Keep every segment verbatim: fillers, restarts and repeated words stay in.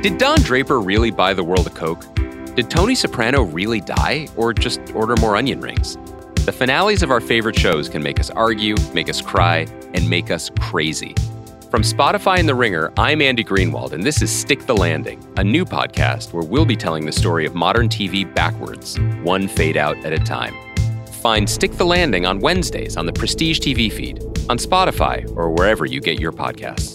Did Don Draper really buy the world of Coke? Did Tony Soprano really die, or just order more onion rings? The finales of our favorite shows can make us argue, make us cry, and make us crazy. From Spotify and The Ringer, I'm Andy Greenwald, and this is Stick the Landing, a new podcast where we'll be telling the story of modern T V backwards, one fade out at a time. Find Stick the Landing on Wednesdays on the Prestige T V feed, on Spotify, or wherever you get your podcasts.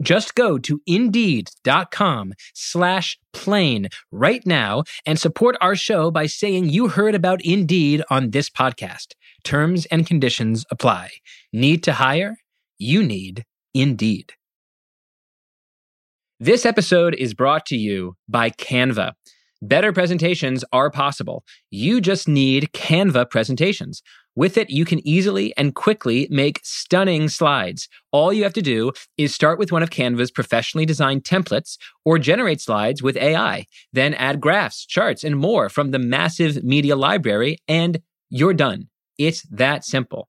Just go to Indeed.com slash plain right now and support our show by saying you heard about Indeed on this podcast. Terms and conditions apply. Need to hire? You need Indeed. This episode is brought to you by Canva. Better presentations are possible. You just need Canva presentations. With it, you can easily and quickly make stunning slides. All you have to do is start with one of Canva's professionally designed templates or generate slides with A I, then add graphs, charts, and more from the massive media library, and you're done. It's that simple.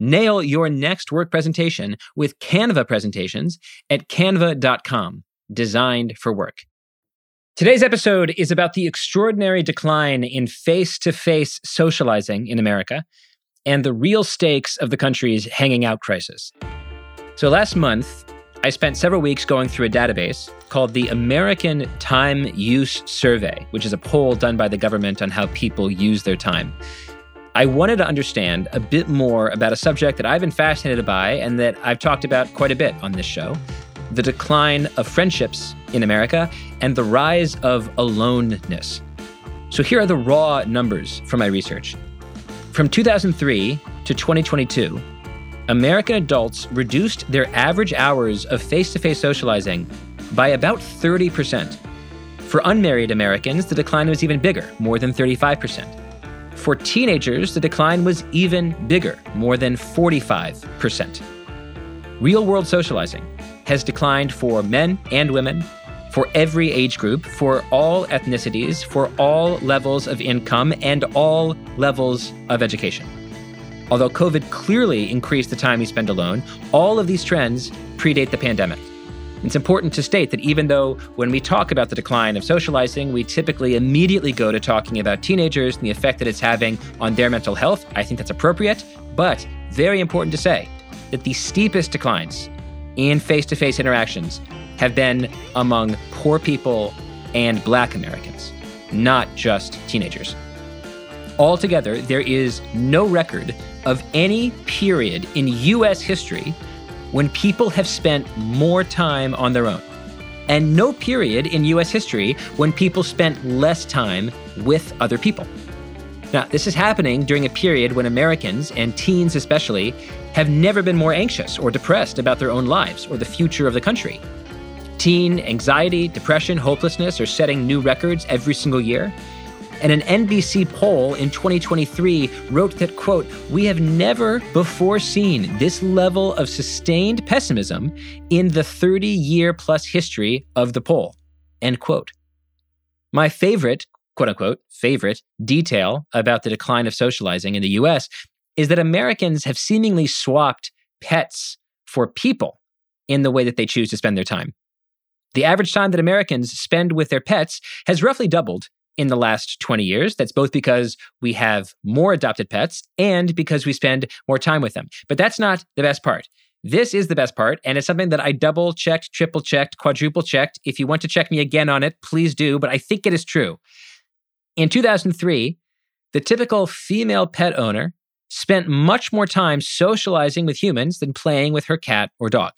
Nail your next work presentation with Canva presentations at canva dot com, designed for work. Today's episode is about the extraordinary decline in face-to-face socializing in America and the real stakes of the country's hanging out crisis. So last month, I spent several weeks going through a database called the American Time Use Survey, which is a poll done by the government on how people use their time. I wanted to understand a bit more about a subject that I've been fascinated by and that I've talked about quite a bit on this show, the decline of friendships in America and the rise of aloneness. So here are the raw numbers from my research. From two thousand three to twenty twenty-two, American adults reduced their average hours of face-to-face socializing by about thirty percent. For unmarried Americans, the decline was even bigger, more than thirty-five percent. For teenagers, the decline was even bigger, more than forty-five percent. Real-world socializing has declined for men and women, for every age group, for all ethnicities, for all levels of income, and all levels of education. Although COVID clearly increased the time you spend alone, all of these trends predate the pandemic. It's important to state that even though when we talk about the decline of socializing, we typically immediately go to talking about teenagers and the effect that it's having on their mental health, I think that's appropriate, but very important to say that the steepest declines in face-to-face interactions have been among poor people and Black Americans, not just teenagers. Altogether, there is no record of any period in U S history when people have spent more time on their own, and no period in U S history when people spent less time with other people. Now, this is happening during a period when Americans, and teens especially, have never been more anxious or depressed about their own lives or the future of the country. Teen anxiety, depression, hopelessness are setting new records every single year. And an N B C poll in twenty twenty-three wrote that, quote, "We have never before seen this level of sustained pessimism in the thirty-year-plus history of the poll," end quote. My favorite, quote-unquote, favorite detail about the decline of socializing in the U S is that Americans have seemingly swapped pets for people in the way that they choose to spend their time. The average time that Americans spend with their pets has roughly doubled in the last twenty years. That's both because we have more adopted pets and because we spend more time with them. But that's not the best part. This is the best part, and it's something that I double-checked, triple-checked, quadruple-checked. If you want to check me again on it, please do, but I think it is true. In two thousand three, the typical female pet owner spent much more time socializing with humans than playing with her cat or dog.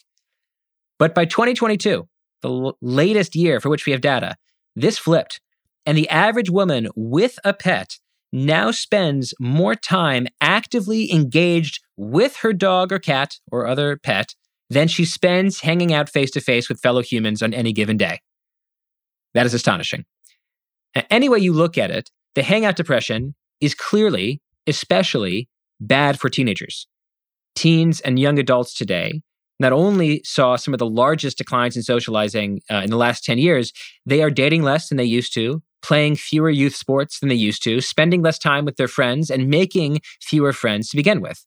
But by twenty twenty-two, the l- latest year for which we have data, this flipped, and the average woman with a pet now spends more time actively engaged with her dog or cat or other pet than she spends hanging out face-to-face with fellow humans on any given day. That is astonishing. Any way you look at it, the hangout depression is clearly, especially, bad for teenagers. Teens and young adults today not only saw some of the largest declines in socializing uh, in the last ten years, they are dating less than they used to, playing fewer youth sports than they used to, spending less time with their friends, and making fewer friends to begin with.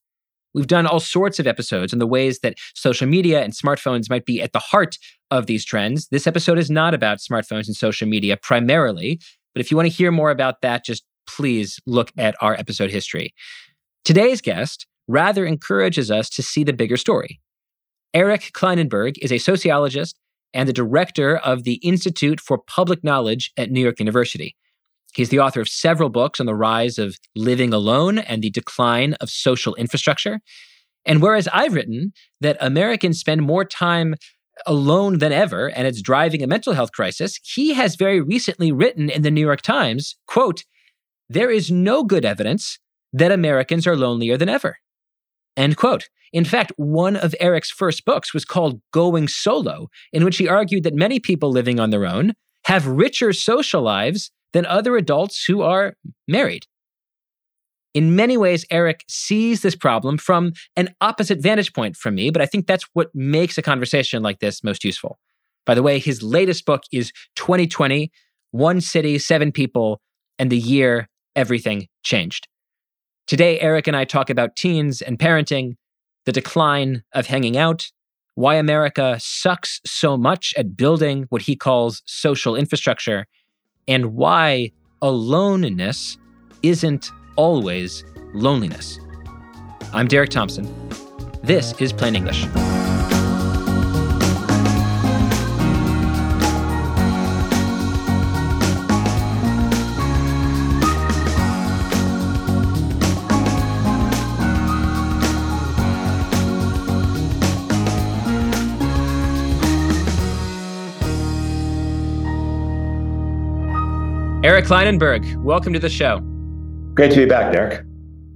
We've done all sorts of episodes on the ways that social media and smartphones might be at the heart of these trends. This episode is not about smartphones and social media primarily, but if you want to hear more about that, just please look at our episode history. Today's guest rather encourages us to see the bigger story. Eric Klinenberg is a sociologist and the director of the Institute for Public Knowledge at New York University. He's the author of several books on the rise of living alone and the decline of social infrastructure. And whereas I've written that Americans spend more time alone than ever and it's driving a mental health crisis, he has very recently written in the New York Times, quote, "There is no good evidence that Americans are lonelier than ever," end quote. In fact, one of Eric's first books was called Going Solo, in which he argued that many people living on their own have richer social lives than other adults who are married. In many ways, Eric sees this problem from an opposite vantage point from me, but I think that's what makes a conversation like this most useful. By the way, his latest book is twenty twenty, One City, Seven People, and the Year Everything Changed. Today, Eric and I talk about teens and parenting, the decline of hanging out, why America sucks so much at building what he calls social infrastructure, and why aloneness isn't always loneliness. I'm Derek Thompson. This is Plain English. Eric Klinenberg, welcome to the show. Great to be back, Derek.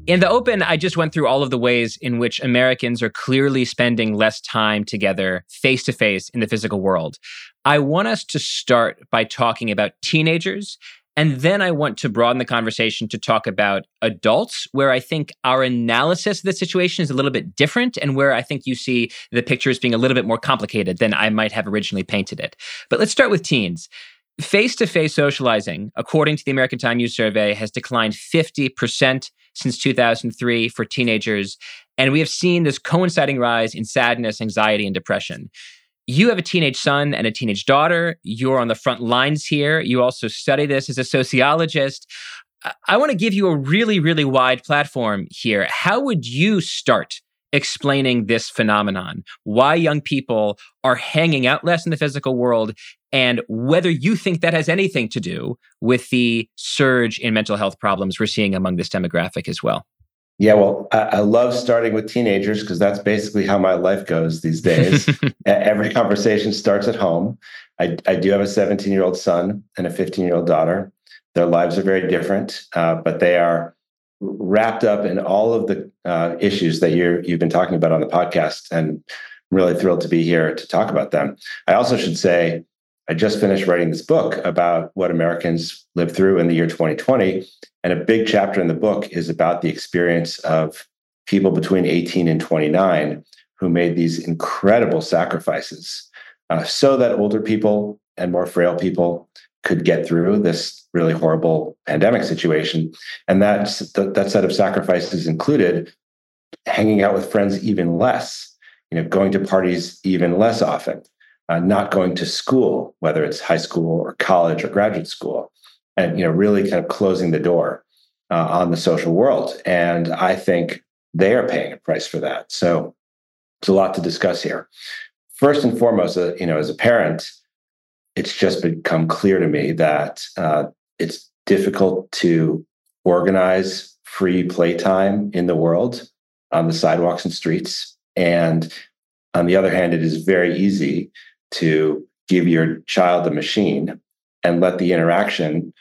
In the open, I just went through all of the ways in which Americans are clearly spending less time together face-to-face in the physical world. I want us to start by talking about teenagers, and then I want to broaden the conversation to talk about adults, where I think our analysis of the situation is a little bit different and where I think you see the picture as being a little bit more complicated than I might have originally painted it. But let's start with teens. Face-to-face socializing, according to the American Time Use Survey, has declined fifty percent since two thousand three for teenagers, and we have seen this coinciding rise in sadness, anxiety, and depression. You have a teenage son and a teenage daughter. You're on the front lines here. You also study this as a sociologist. I want to give you a really, really wide platform here. How would you start explaining this phenomenon, why young people are hanging out less in the physical world, and whether you think that has anything to do with the surge in mental health problems we're seeing among this demographic as well? Yeah, well, I, I love starting with teenagers because that's basically how my life goes these days. Every conversation starts at home. I, I do have a seventeen-year-old son and a fifteen-year-old daughter. Their lives are very different, uh, but they are wrapped up in all of the uh, issues that you're, you've been talking about on the podcast, and I'm really thrilled to be here to talk about them. I also should say, I just finished writing this book about what Americans lived through in the year twenty twenty, and a big chapter in the book is about the experience of people between eighteen and twenty-nine who made these incredible sacrifices uh, so that older people and more frail people could get through this really horrible pandemic situation. And that's, th- that set of sacrifices included hanging out with friends even less, you know, going to parties even less often, uh, not going to school, whether it's high school or college or graduate school, and, you know, really kind of closing the door uh, on the social world. And I think they are paying a price for that. So There's a lot to discuss here. First and foremost, uh, you know, as a parent, it's just become clear to me that uh, it's difficult to organize free playtime in the world on the sidewalks and streets. And on the other hand, it is very easy to give your child a machine and let the interaction,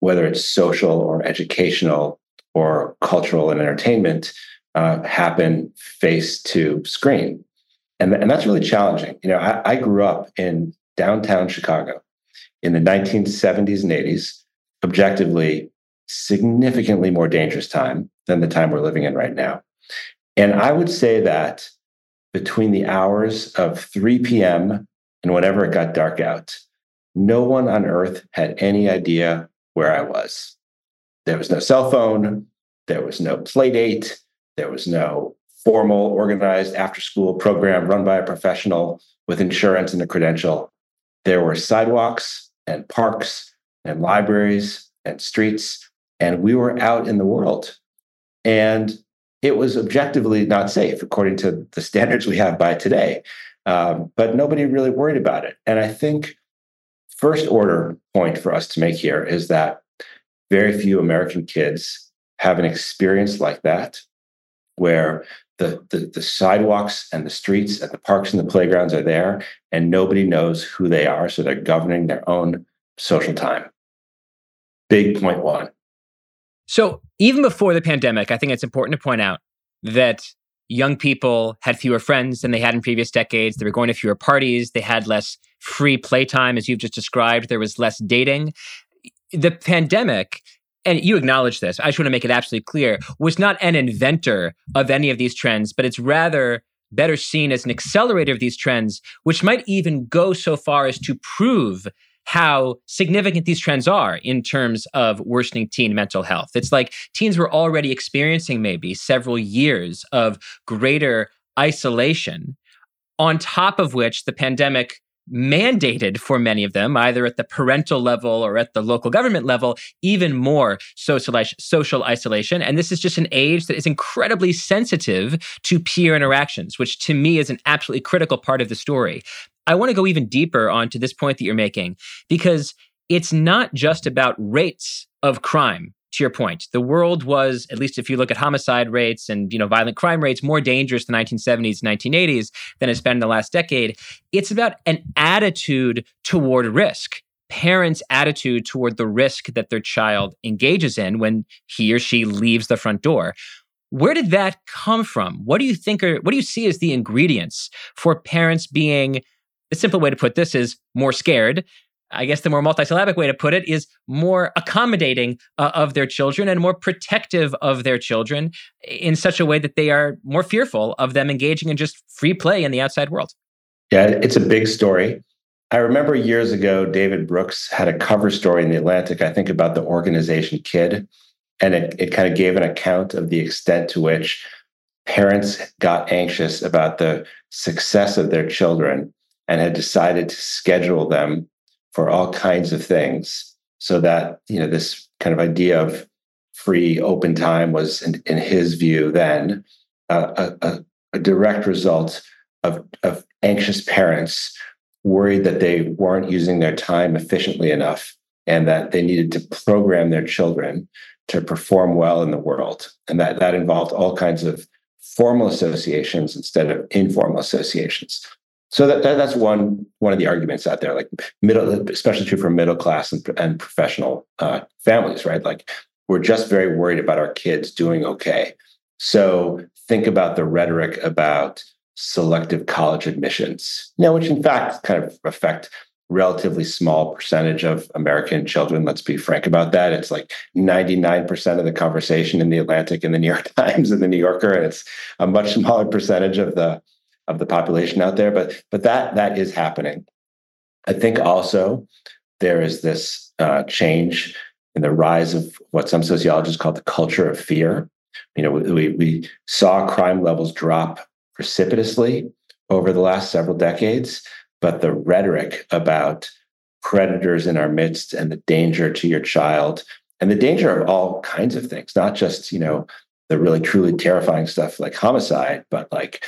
whether it's social or educational or cultural and entertainment, uh, happen face to screen. And, and that's really challenging. You know, I, I grew up in downtown Chicago in the nineteen seventies and eighties, objectively significantly more dangerous time than the time we're living in right now. And I would say that between the hours of three p.m. and whenever it got dark out, no one on earth had any idea where I was. There was no cell phone. There was no play date. There was no formal, organized after-school program run by a professional with insurance and a credential. There were sidewalks and parks and libraries and streets, and we were out in the world. And it was objectively not safe according to the standards we have by today, um, but nobody really worried about it. And I think first order point for us to make here is that very few American kids have an experience like that, where the, the, the sidewalks and the streets and the parks and the playgrounds are there and nobody knows who they are. So they're governing their own social time. Big point one. So even before the pandemic, I think it's important to point out that young people had fewer friends than they had in previous decades. They were going to fewer parties. They had less free playtime, as you've just described. There was less dating. The pandemic, and you acknowledge this, I just want to make it absolutely clear, was not an inventor of any of these trends, but it's rather better seen as an accelerator of these trends, which might even go so far as to prove how significant these trends are in terms of worsening teen mental health. It's like teens were already experiencing maybe several years of greater isolation, on top of which the pandemic mandated for many of them, either at the parental level or at the local government level, even more social, social isolation. And this is just an age that is incredibly sensitive to peer interactions, which to me is an absolutely critical part of the story. I want to go even deeper onto this point that you're making, because it's not just about rates of crime. To your point, the world was, at least if you look at homicide rates and, you know, violent crime rates, more dangerous in the nineteen seventies, nineteen eighties than it's been in the last decade. It's about an attitude toward risk, parents' attitude toward the risk that their child engages in when he or she leaves the front door. Where did that come from? What do you think, or what do you see as the ingredients for parents being, the simple way to put this is more scared, I guess the more multisyllabic way to put it is more accommodating uh, of their children and more protective of their children in such a way that they are more fearful of them engaging in just free play in the outside world? Yeah, it's a big story. I remember years ago, David Brooks had a cover story in The Atlantic, I think about the organization Kid, and it, it kind of gave an account of the extent to which parents got anxious about the success of their children and had decided to schedule them for all kinds of things, so that, you know, this kind of idea of free open time was, in, in his view then, uh, a, a direct result of, of anxious parents worried that they weren't using their time efficiently enough and that they needed to program their children to perform well in the world. And that, that involved all kinds of formal associations instead of informal associations. So that, that that's one one of the arguments out there, like middle, especially true for middle class and, and professional uh, families, right? Like we're just very worried about our kids doing okay. So think about the rhetoric about selective college admissions, you know, which in fact kind of affect relatively small percentage of American children. Let's be frank about that. It's like ninety-nine percent of the conversation in The Atlantic and The New York Times and The New Yorker, and it's a much smaller percentage of the of the population out there, but but that that is happening. I think also there is this uh, change in the rise of what some sociologists call the culture of fear. You know, we we saw crime levels drop precipitously over the last several decades, but the rhetoric about predators in our midst and the danger to your child and the danger of all kinds of things, not just, you know, the really truly terrifying stuff like homicide, but like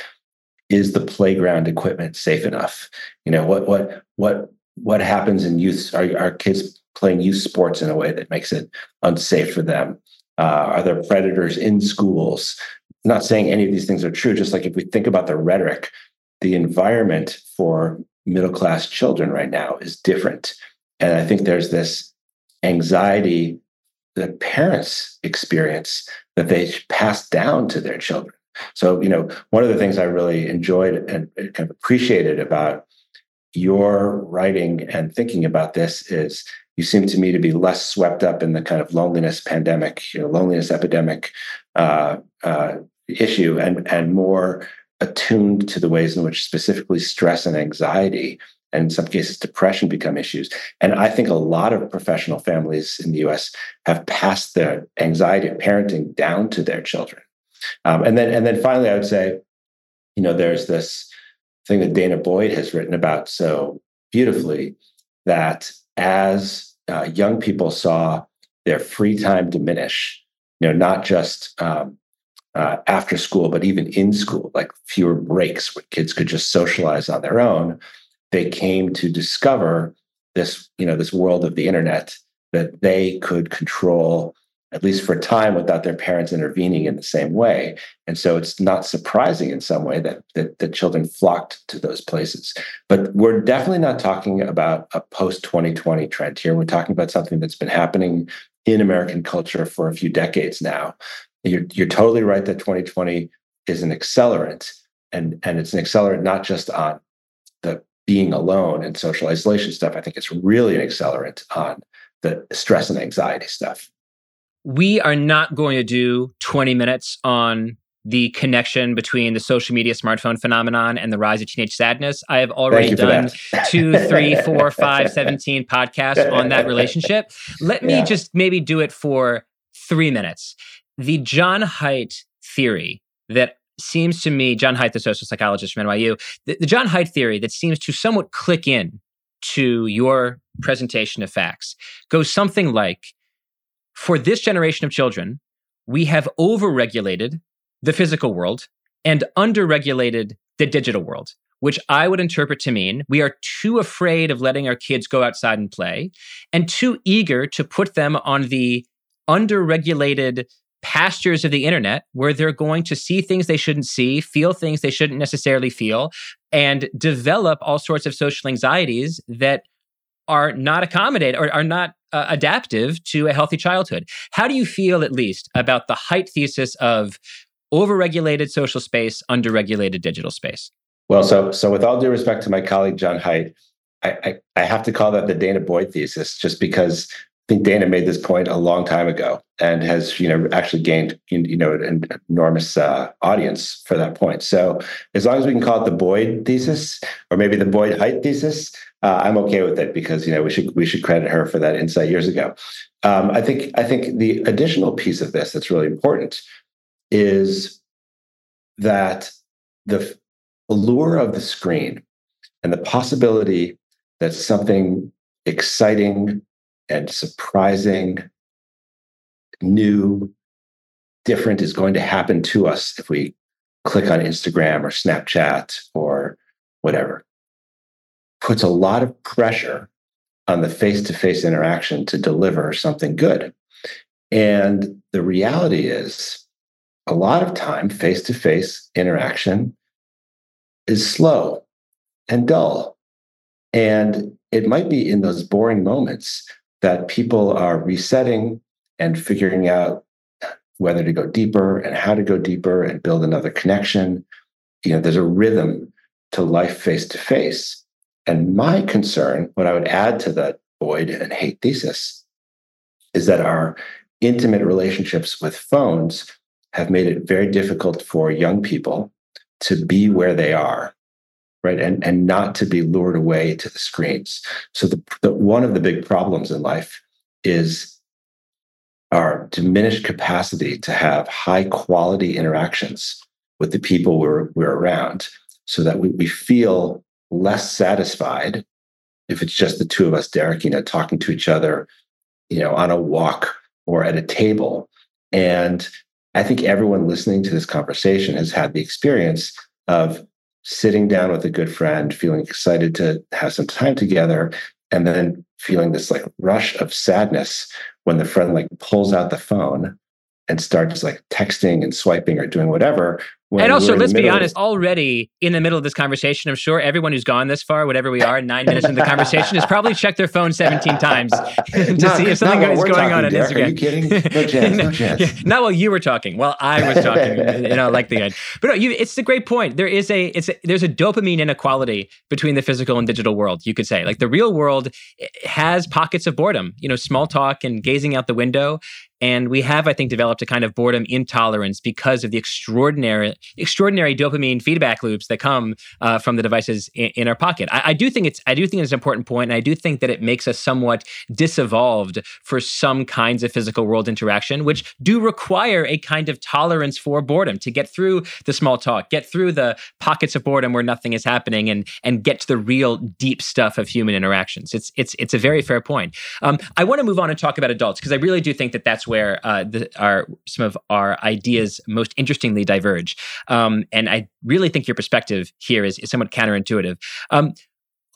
is the playground equipment safe enough? You know, what what what what happens in youth? Are our kids playing youth sports in a way that makes it unsafe for them? Uh, are there predators in schools? I'm not saying any of these things are true. Just like if we think about the rhetoric, the environment for middle-class children right now is different. And I think there's this anxiety that parents experience that they pass down to their children. So, you know, one of the things I really enjoyed and kind of appreciated about your writing and thinking about this is you seem to me to be less swept up in the kind of loneliness pandemic, you know, loneliness epidemic uh, uh, issue and and more attuned to the ways in which specifically stress and anxiety and in some cases depression become issues. And I think a lot of professional families in the U S have passed their anxiety of parenting down to their children. Um, and then, and then finally, I would say, you know, there's this thing that Danah Boyd has written about so beautifully that as uh, young people saw their free time diminish, you know, not just um, uh, after school, but even in school, like fewer breaks where kids could just socialize on their own, they came to discover this, you know, this world of the internet that they could control, at least for a time, without their parents intervening in the same way. And so it's not surprising in some way that that the children flocked to those places. But we're definitely not talking about a post-twenty twenty trend here. We're talking about something that's been happening in American culture for a few decades now. You're, you're totally right that twenty twenty is an accelerant, and, and it's an accelerant not just on the being alone and social isolation stuff. I think it's really an accelerant on the stress and anxiety stuff. We are not going to do twenty minutes on the connection between the social media smartphone phenomenon and the rise of teenage sadness. I have already done two, three, four, five, seventeen podcasts on that relationship. Let me yeah. just maybe do it for three minutes. The Jon Haidt theory that seems to me, Jon Haidt, the social psychologist from N Y U, the, the Jon Haidt theory that seems to somewhat click in to your presentation of facts goes something like, for this generation of children, we have overregulated the physical world and underregulated the digital world, which I would interpret to mean we are too afraid of letting our kids go outside and play and too eager to put them on the underregulated pastures of the internet where they're going to see things they shouldn't see, feel things they shouldn't necessarily feel, and develop all sorts of social anxieties that are not accommodated or are not Uh, adaptive to a healthy childhood. How do you feel, at least, about the Haidt thesis of overregulated social space, underregulated digital space? Well, so so with all due respect to my colleague Jon Haidt, I, I, I have to call that the Danah Boyd thesis, just because I think Danah made this point a long time ago and has, you know, actually gained, you know, an enormous uh, audience for that point. So as long as we can call it the Boyd thesis, or maybe the Boyd Haidt thesis, Uh, I'm okay with it because, you know, we should we should credit her for that insight years ago. Um, I think I think the additional piece of this that's really important is that the allure of the screen and the possibility that something exciting and surprising, new, different is going to happen to us if we click on Instagram or Snapchat or whatever, puts a lot of pressure on the face-to-face interaction to deliver something good. And the reality is, a lot of time, face-to-face interaction is slow and dull. And it might be in those boring moments that people are resetting and figuring out whether to go deeper and how to go deeper and build another connection. You know, there's a rhythm to life face-to-face. And my concern, what I would add to the Boyd and Haidt thesis, is that our intimate relationships with phones have made it very difficult for young people to be where they are, right? And, and not to be lured away to the screens. So the, the one of the big problems in life is our diminished capacity to have high quality interactions with the people we're, we're around, so that we, we feel less satisfied if it's just the two of us, Derek, you know, talking to each other, you know, on a walk or at a table. And I think everyone listening to this conversation has had the experience of sitting down with a good friend, feeling excited to have some time together, and then feeling this like rush of sadness when the friend like pulls out the phone and starts like texting and swiping or doing whatever. And also, let's be honest, already in the middle of this conversation, I'm sure everyone who's gone this far, whatever we are, nine minutes into the conversation, has probably checked their phone seventeen times to not, see if something is going on on Derek, Instagram. Are you kidding? No chance, no, no chance. Yeah, not while you were talking, while I was talking, you know, like the end. But no, you, it's a great point. There is a, it's a, there's a dopamine inequality between the physical and digital world, you could say. Like the real world has pockets of boredom, you know, small talk and gazing out the window. And we have, I think, developed a kind of boredom intolerance because of the extraordinary extraordinary dopamine feedback loops that come uh, from the devices in, in our pocket. I, I do think it's I do think it's an important point, and I do think that it makes us somewhat disevolved for some kinds of physical world interaction, which do require a kind of tolerance for boredom to get through the small talk, get through the pockets of boredom where nothing is happening, and and get to the real deep stuff of human interactions. It's it's it's a very fair point. Um, I want to move on and talk about adults, because I really do think that that's where uh, the, our some of our ideas most interestingly diverge. Um, and I really think your perspective here is, is somewhat counterintuitive. Um,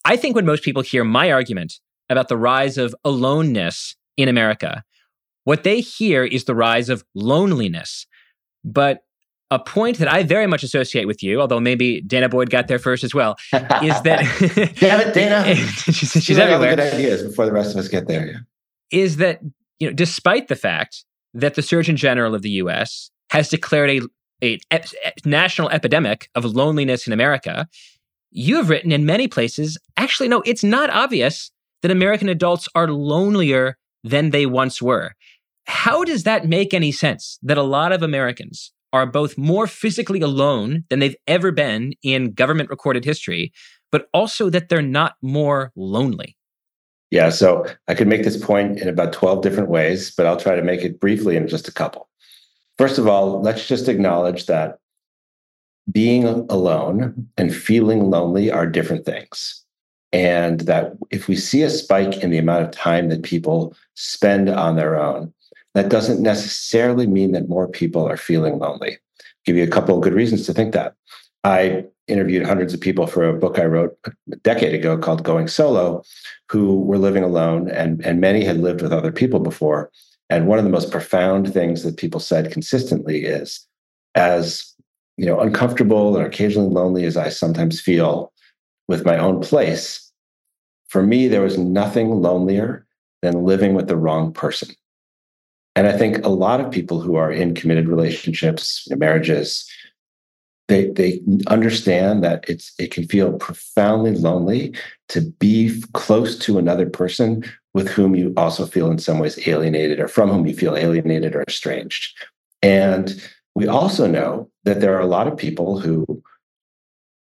I think when most people hear my argument about the rise of aloneness in America, what they hear is the rise of loneliness. But a point that I very much associate with you, although maybe Danah Boyd got there first as well, is that... Damn it, Danah. she's she's you know, everywhere. Good ideas before the rest of us get there. Yeah. Is that... You know, despite the fact that the Surgeon General of the U S has declared a, a ep- national epidemic of loneliness in America, you have written in many places, actually, no, it's not obvious that American adults are lonelier than they once were. How does that make any sense that a lot of Americans are both more physically alone than they've ever been in government-recorded history, but also that they're not more lonely? Yeah, so I could make this point in about twelve different ways, but I'll try to make it briefly in just a couple. First of all, let's just acknowledge that being alone and feeling lonely are different things. And that if we see a spike in the amount of time that people spend on their own, that doesn't necessarily mean that more people are feeling lonely. I'll give you a couple of good reasons to think that. I interviewed hundreds of people for a book I wrote a decade ago called Going Solo, who were living alone, and, and many had lived with other people before. And one of the most profound things that people said consistently is, as you know, uncomfortable and occasionally lonely as I sometimes feel with my own place, for me, there was nothing lonelier than living with the wrong person. And I think a lot of people who are in committed relationships, marriages, They they understand that it's it can feel profoundly lonely to be close to another person with whom you also feel in some ways alienated, or from whom you feel alienated or estranged. And we also know that there are a lot of people who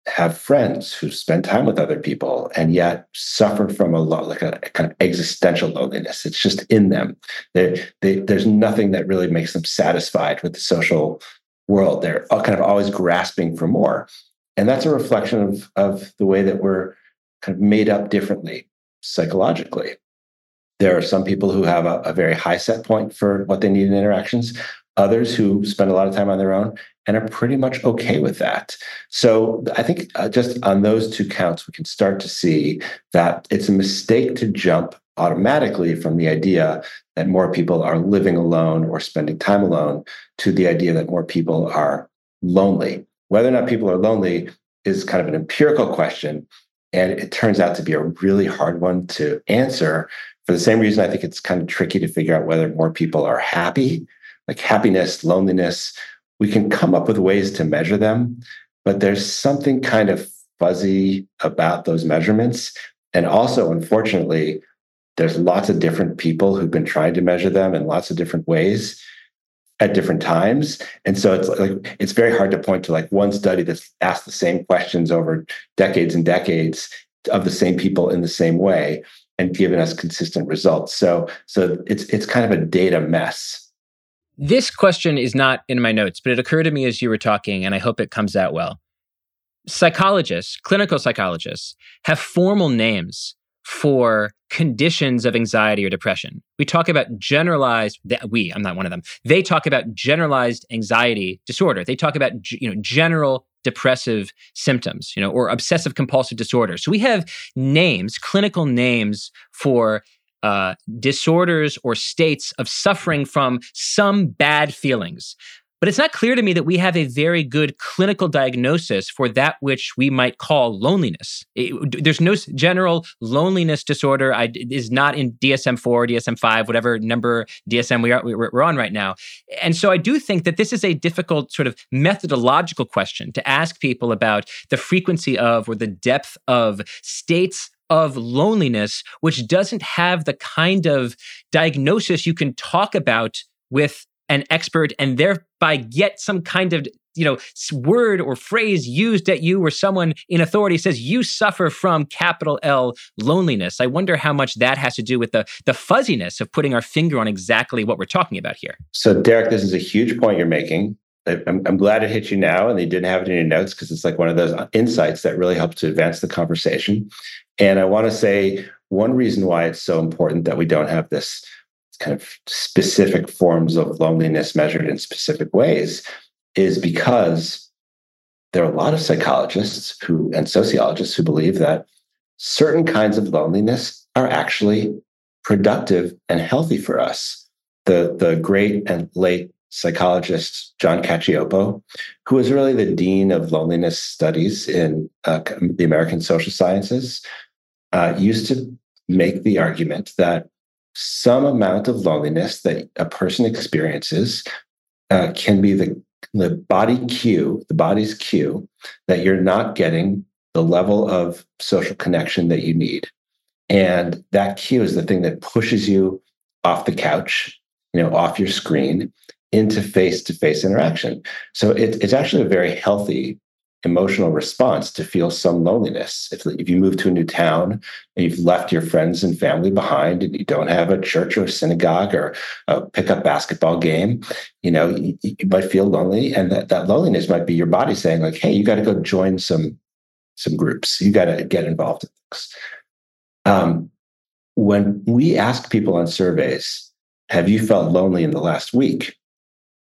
have friends who spend time with other people and yet suffer from a lot, like a, a kind of existential loneliness. It's just in them. They, they, there's nothing that really makes them satisfied with the social world. They're kind of always grasping for more. And that's a reflection of, of the way that we're kind of made up differently psychologically. There are some people who have a, a very high set point for what they need in interactions, others who spend a lot of time on their own and are pretty much okay with that. So I think uh, just on those two counts, we can start to see that it's a mistake to jump automatically from the idea that more people are living alone or spending time alone to the idea that more people are lonely. Whether or not people are lonely is kind of an empirical question, and it turns out to be a really hard one to answer. For the same reason, I think it's kind of tricky to figure out whether more people are happy, like happiness, loneliness. We can come up with ways to measure them, but there's something kind of fuzzy about those measurements. And also, unfortunately, there's lots of different people who've been trying to measure them in lots of different ways at different times. And so it's like it's very hard to point to like one study that's asked the same questions over decades and decades of the same people in the same way and given us consistent results. So so it's it's kind of a data mess. This question is not in my notes, but it occurred to me as you were talking, and I hope it comes out well. Psychologists, clinical psychologists, have formal names for conditions of anxiety or depression. We talk about generalized, we, I'm not one of them. They talk about generalized anxiety disorder. They talk about, you know, general depressive symptoms, you know, or obsessive compulsive disorder. So we have names, clinical names for uh, disorders or states of suffering from some bad feelings. But it's not clear to me that we have a very good clinical diagnosis for that which we might call loneliness. It, there's no general loneliness disorder. I, it is not in D S M four, D S M five, whatever number D S M we are, we're on right now. And so I do think that this is a difficult sort of methodological question to ask people about the frequency of or the depth of states of loneliness, which doesn't have the kind of diagnosis you can talk about with an expert and thereby get some kind of, you know, word or phrase used at you where someone in authority says, you suffer from capital L loneliness. I wonder how much that has to do with the, the fuzziness of putting our finger on exactly what we're talking about here. So Derek, this is a huge point you're making. I'm, I'm glad it hit you now and they didn't have it in your notes because it's like one of those insights that really helps to advance the conversation. And I want to say one reason why it's so important that we don't have this kind of specific forms of loneliness measured in specific ways is because there are a lot of psychologists who and sociologists who believe that certain kinds of loneliness are actually productive and healthy for us. The, the great and late psychologist, John Cacioppo, who was really the dean of loneliness studies in uh, the American social sciences, uh, used to make the argument that some amount of loneliness that a person experiences uh, can be the, the body cue, the body's cue that you're not getting the level of social connection that you need. And that cue is the thing that pushes you off the couch, you know, off your screen into face-to-face interaction. So it, it's actually a very healthy emotional response to feel some loneliness. If, if you move to a new town and you've left your friends and family behind and you don't have a church or a synagogue or a pickup basketball game, you know, you, you might feel lonely. And that, that loneliness might be your body saying like, hey, you got to go join some, some groups. You got to get involved in things. Um, when we ask people on surveys, have you felt lonely in the last week?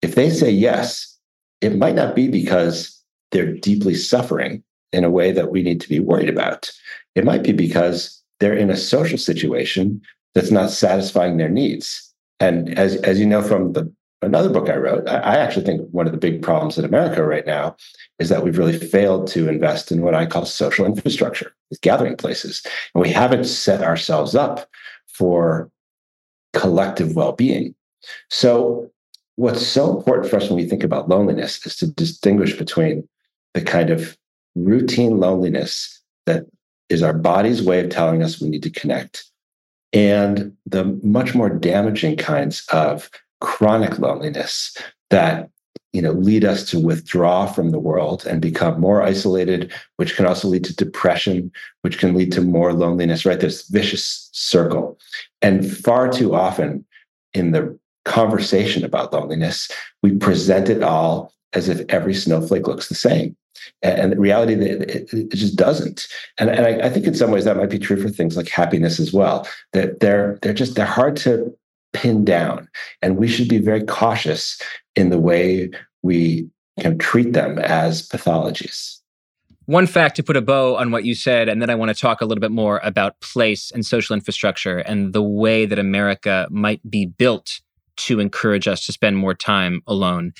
If they say yes, it might not be because they're deeply suffering in a way that we need to be worried about. It might be because they're in a social situation that's not satisfying their needs. And as, as you know from the another book I wrote, I, I actually think one of the big problems in America right now is that we've really failed to invest in what I call social infrastructure, gathering places. And we haven't set ourselves up for collective well-being. So what's so important for us when we think about loneliness is to distinguish between the kind of routine loneliness that is our body's way of telling us we need to connect, and the much more damaging kinds of chronic loneliness that, you know, lead us to withdraw from the world and become more isolated, which can also lead to depression, which can lead to more loneliness, right? This vicious circle. And far too often in the conversation about loneliness, we present it all as if every snowflake looks the same. And the reality, it, it just doesn't. And, and I, I think in some ways that might be true for things like happiness as well, that they're, they're just, they're hard to pin down. And we should be very cautious in the way we can treat them as pathologies. One fact to put a bow on what you said, and then I want to talk a little bit more about place and social infrastructure and the way that America might be built to encourage us to spend more time alone.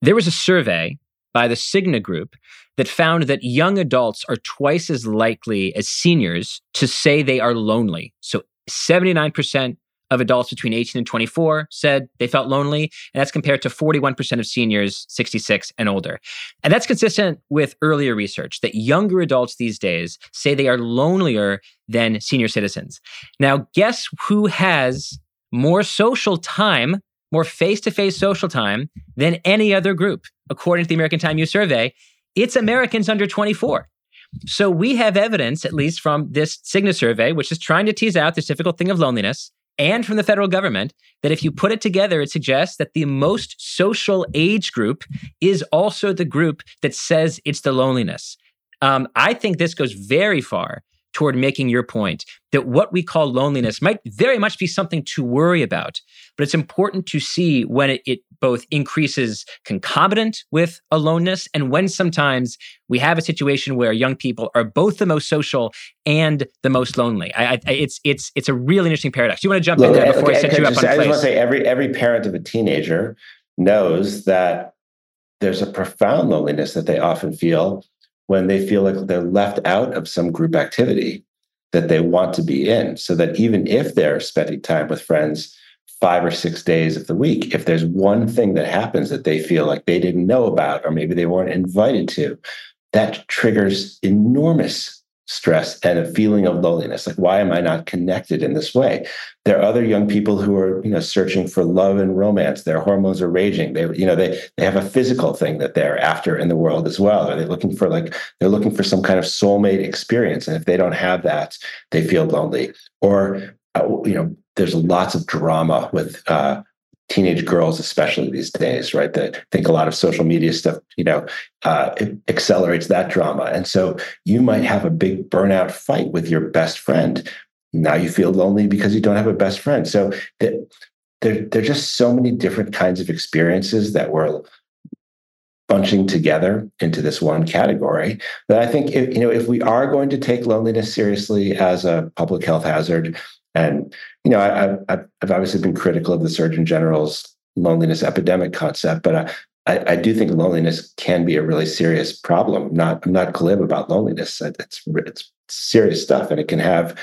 There was a survey by the Cigna group that found that young adults are twice as likely as seniors to say they are lonely. So seventy-nine percent of adults between eighteen and twenty-four said they felt lonely, and that's compared to forty-one percent of seniors sixty-six and older. And that's consistent with earlier research that younger adults these days say they are lonelier than senior citizens. Now, guess who has more social time, more face-to-face social time than any other group, according to the American Time Use Survey? It's Americans under twenty-four. So we have evidence, at least from this Cigna survey, which is trying to tease out this difficult thing of loneliness, and from the federal government, that if you put it together, it suggests that the most social age group is also the group that says it's the loneliness. Um, I think this goes very far toward making your point that what we call loneliness might very much be something to worry about, but it's important to see when it, it both increases concomitant with aloneness and when sometimes we have a situation where young people are both the most social and the most lonely. I, I, it's it's it's a really interesting paradox. Do you want to jump Look, in there okay, before okay, I set I you up just, on place? I just want to say every every parent of a teenager knows that there's a profound loneliness that they often feel when they feel like they're left out of some group activity that they want to be in, so that even if they're spending time with friends five or six days of the week, if there's one thing that happens that they feel like they didn't know about, or maybe they weren't invited to, that triggers enormous stress and a feeling of loneliness. Like, why am I not connected in this way? There are other young people who are, you know, searching for love and romance. Their hormones are raging. They, you know, they they have a physical thing that they're after in the world as well. Are they looking for like they're looking for some kind of soulmate experience? And if they don't have that, they feel lonely. Or, uh, you know, there's lots of drama with uh, teenage girls, especially these days, right? That I think a lot of social media stuff, you know, uh, it accelerates that drama. And so you might have a big burnout fight with your best friend. Now you feel lonely because you don't have a best friend. So there, there, there are just so many different kinds of experiences that we're bunching together into this one category that I think, if, you know, if we are going to take loneliness seriously as a public health hazard, and, you know, I, I've, I've obviously been critical of the Surgeon General's loneliness epidemic concept, but I, I, I do think loneliness can be a really serious problem. I'm not, I'm not glib about loneliness. It's, it's serious stuff, and it can have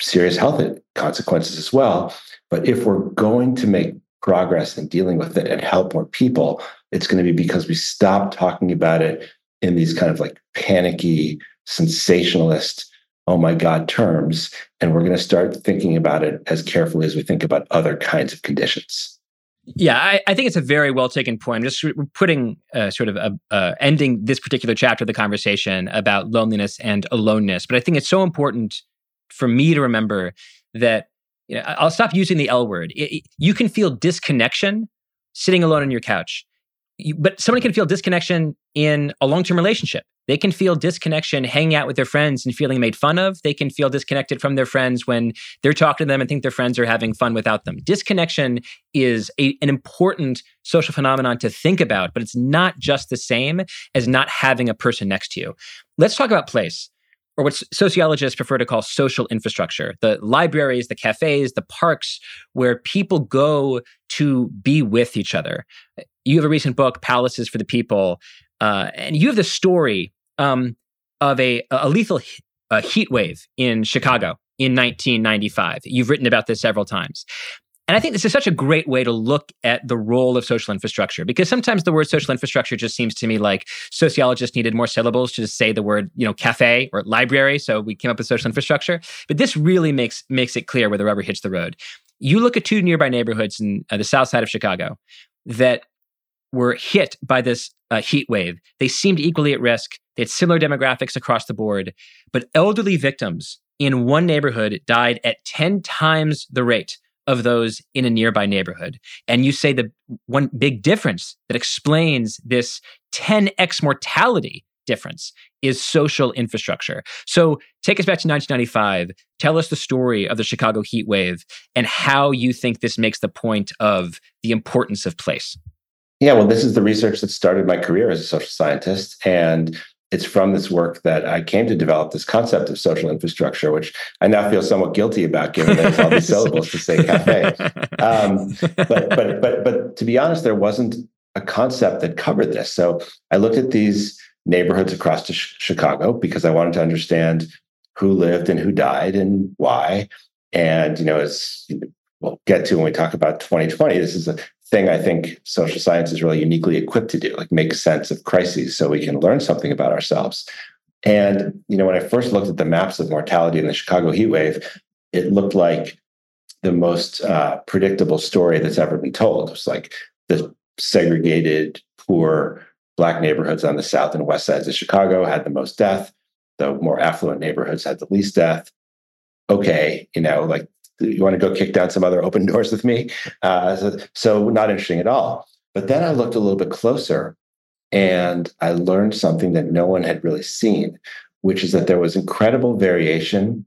serious health consequences as well. But if we're going to make progress in dealing with it and help more people, it's going to be because we stop talking about it in these kind of like panicky, sensationalist, oh my God terms, and we're going to start thinking about it as carefully as we think about other kinds of conditions. Yeah, I, I think it's a very well taken point. I'm just re- putting uh, sort of a, uh, ending this particular chapter of the conversation about loneliness and aloneness. But I think it's so important for me to remember that, you know, I'll stop using the L word. It, it, you can feel disconnection sitting alone on your couch, you, but someone can feel disconnection in a long-term relationship. They can feel disconnection hanging out with their friends and feeling made fun of. They can feel disconnected from their friends when they're talking to them and think their friends are having fun without them. Disconnection is a, an important social phenomenon to think about, but it's not just the same as not having a person next to you. Let's talk about place, or what sociologists prefer to call social infrastructure, the libraries, the cafes, the parks where people go to be with each other. You have a recent book, Palaces for the People, Uh, and you have the story um, of a, a lethal he- a heat wave in Chicago in nineteen ninety-five. You've written about this several times. And I think this is such a great way to look at the role of social infrastructure, because sometimes the word social infrastructure just seems to me like sociologists needed more syllables to just say the word, you know, cafe or library. So we came up with social infrastructure. But this really makes makes it clear where the rubber hits the road. You look at two nearby neighborhoods in uh, the south side of Chicago that were hit by this uh, heat wave. They seemed equally at risk. They had similar demographics across the board, but elderly victims in one neighborhood died at ten times the rate of those in a nearby neighborhood. And you say the one big difference that explains this ten x mortality difference is social infrastructure. So take us back to nineteen ninety-five. Tell us the story of the Chicago heat wave and how you think this makes the point of the importance of place. Yeah, well, this is the research that started my career as a social scientist, and it's from this work that I came to develop this concept of social infrastructure, which I now feel somewhat guilty about, given there's all these syllables to say cafe. Um, but but but but to be honest, there wasn't a concept that covered this. So I looked at these neighborhoods across to sh- Chicago because I wanted to understand who lived and who died and why. And you know, as we'll get to when we talk about twenty twenty, this is a thing I think social science is really uniquely equipped to do, like make sense of crises so we can learn something about ourselves. And, you know, when I first looked at the maps of mortality in the Chicago heat wave, it looked like the most uh, predictable story that's ever been told. It was like the segregated, poor Black neighborhoods on the south and west sides of Chicago had the most death. The more affluent neighborhoods had the least death. Okay, you know, like, you want to go kick down some other open doors with me? Uh, so, so not interesting at all. But then I looked a little bit closer and I learned something that no one had really seen, which is that there was incredible variation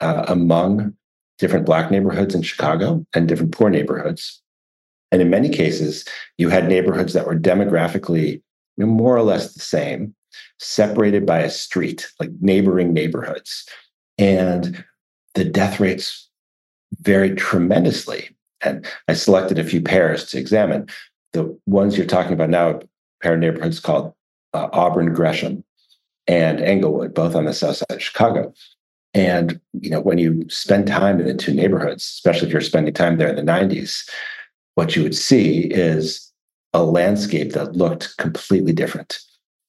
uh, among different Black neighborhoods in Chicago and different poor neighborhoods. And in many cases, you had neighborhoods that were demographically you know, more or less the same, separated by a street, like neighboring neighborhoods. And the death rates varied tremendously. And I selected a few pairs to examine. The ones you're talking about now, a pair of neighborhoods called uh, Auburn-Gresham and Englewood, both on the south side of Chicago. And, you know, when you spend time in the two neighborhoods, especially if you're spending time there in the nineties, what you would see is a landscape that looked completely different.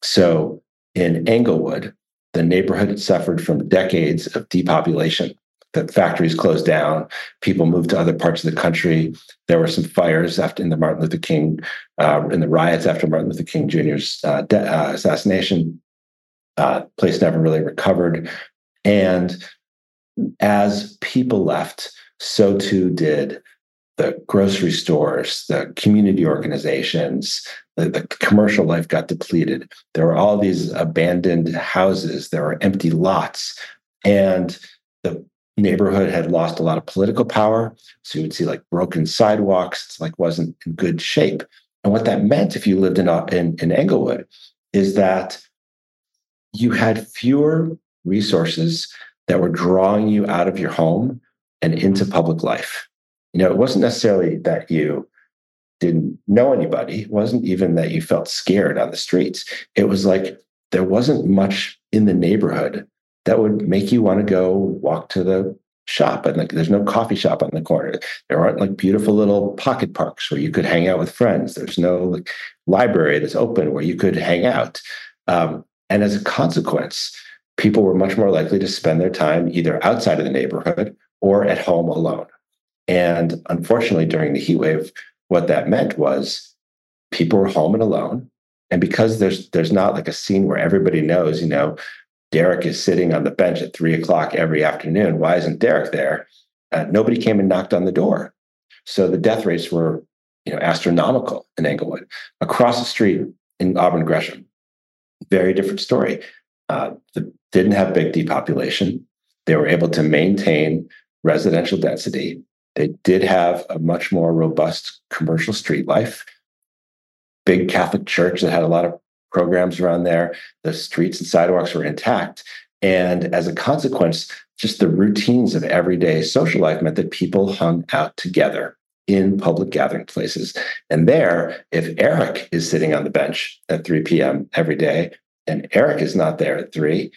So in Englewood, the neighborhood had suffered from decades of depopulation. The factories closed down. People moved to other parts of the country. There were some fires after in the Martin Luther King, uh, in the riots after Martin Luther King Junior's uh, de- uh, assassination. Uh, place never really recovered. And as people left, so too did the grocery stores, the community organizations, the, the commercial life got depleted. There were all these abandoned houses. There were empty lots. And the neighborhood had lost a lot of political power. So you would see like broken sidewalks. It's like wasn't in good shape. And what that meant if you lived in, in, in Englewood is that you had fewer resources that were drawing you out of your home and into public life. You know, it wasn't necessarily that you didn't know anybody. It wasn't even that you felt scared on the streets. It was like there wasn't much in the neighborhood that would make you want to go walk to the shop. And like, there's no coffee shop on the corner. There aren't like beautiful little pocket parks where you could hang out with friends. There's no like, library that's open where you could hang out. Um, and as a consequence, people were much more likely to spend their time either outside of the neighborhood or at home alone. And unfortunately, during the heat wave, what that meant was people were home and alone. And because there's there's not like a scene where everybody knows, you know, Derek is sitting on the bench at three o'clock every afternoon. Why isn't Derek there? Uh, nobody came and knocked on the door. So the death rates were, you know, astronomical in Englewood. Across the street in Auburn-Gresham, very different story. Uh, the, didn't have big depopulation. They were able to maintain residential density. They did have a much more robust commercial street life. Big Catholic church that had a lot of programs around there. The streets and sidewalks were intact. And as a consequence, just the routines of everyday social life meant that people hung out together in public gathering places. And there, if Eric is sitting on the bench at three p.m. every day and Eric is not there at three,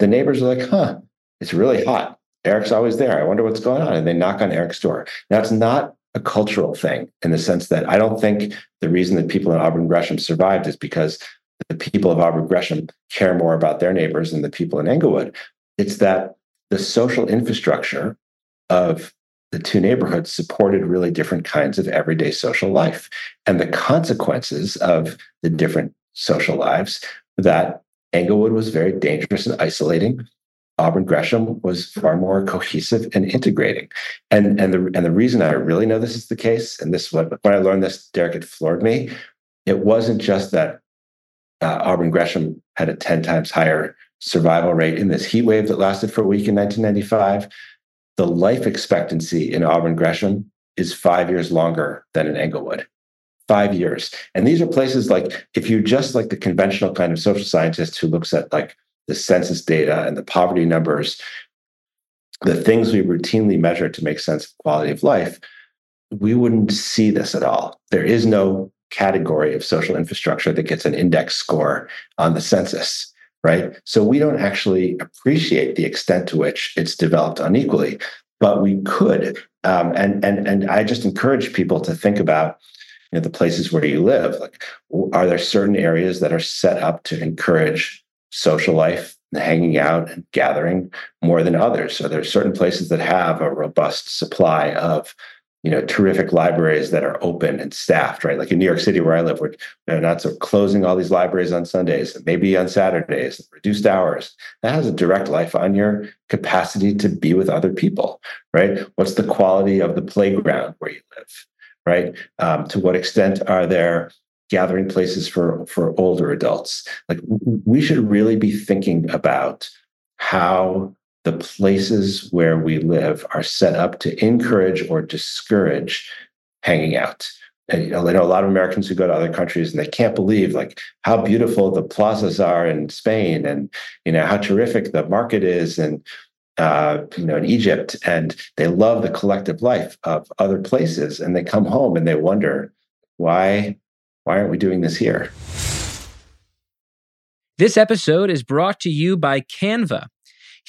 the neighbors are like, huh, it's really hot. Eric's always there. I wonder what's going on. And they knock on Eric's door. Now, it's not a cultural thing in the sense that I don't think the reason that people in Auburn-Gresham survived is because the people of Auburn-Gresham care more about their neighbors than the people in Englewood. It's that the social infrastructure of the two neighborhoods supported really different kinds of everyday social life and the consequences of the different social lives that Englewood was very dangerous and isolating. Auburn-Gresham was far more cohesive and integrating. And, and, the, and the reason I really know this is the case, and this when I learned this, Derek, it floored me, it wasn't just that uh, Auburn-Gresham had a ten times higher survival rate in this heat wave that lasted for a week in nineteen ninety-five. The life expectancy in Auburn-Gresham is five years longer than in Englewood. Five years. And these are places like, if you just like the conventional kind of social scientist who looks at like the census data and the poverty numbers, the things we routinely measure to make sense of quality of life, we wouldn't see this at all. There is no category of social infrastructure that gets an index score on the census, right? So we don't actually appreciate the extent to which it's developed unequally, but we could. Um, and, and, and I just encourage people to think about, you know, the places where you live. Like, are there certain areas that are set up to encourage social life, hanging out and gathering more than others? So there are certain places that have a robust supply of, you know, terrific libraries that are open and staffed, right? Like in New York City, where I live, we're they're not so closing all these libraries on Sundays, maybe on Saturdays, reduced hours. That has a direct life on your capacity to be with other people, right? What's the quality of the playground where you live, right? Um, to what extent are there gathering places for, for older adults. Like, we should really be thinking about how the places where we live are set up to encourage or discourage hanging out. And, you know, I know a lot of Americans who go to other countries and they can't believe like how beautiful the plazas are in Spain, and, you know, how terrific the market is, and, uh, you know, in Egypt, and they love the collective life of other places. And they come home and they wonder, why, why aren't we doing this here? This episode is brought to you by Canva.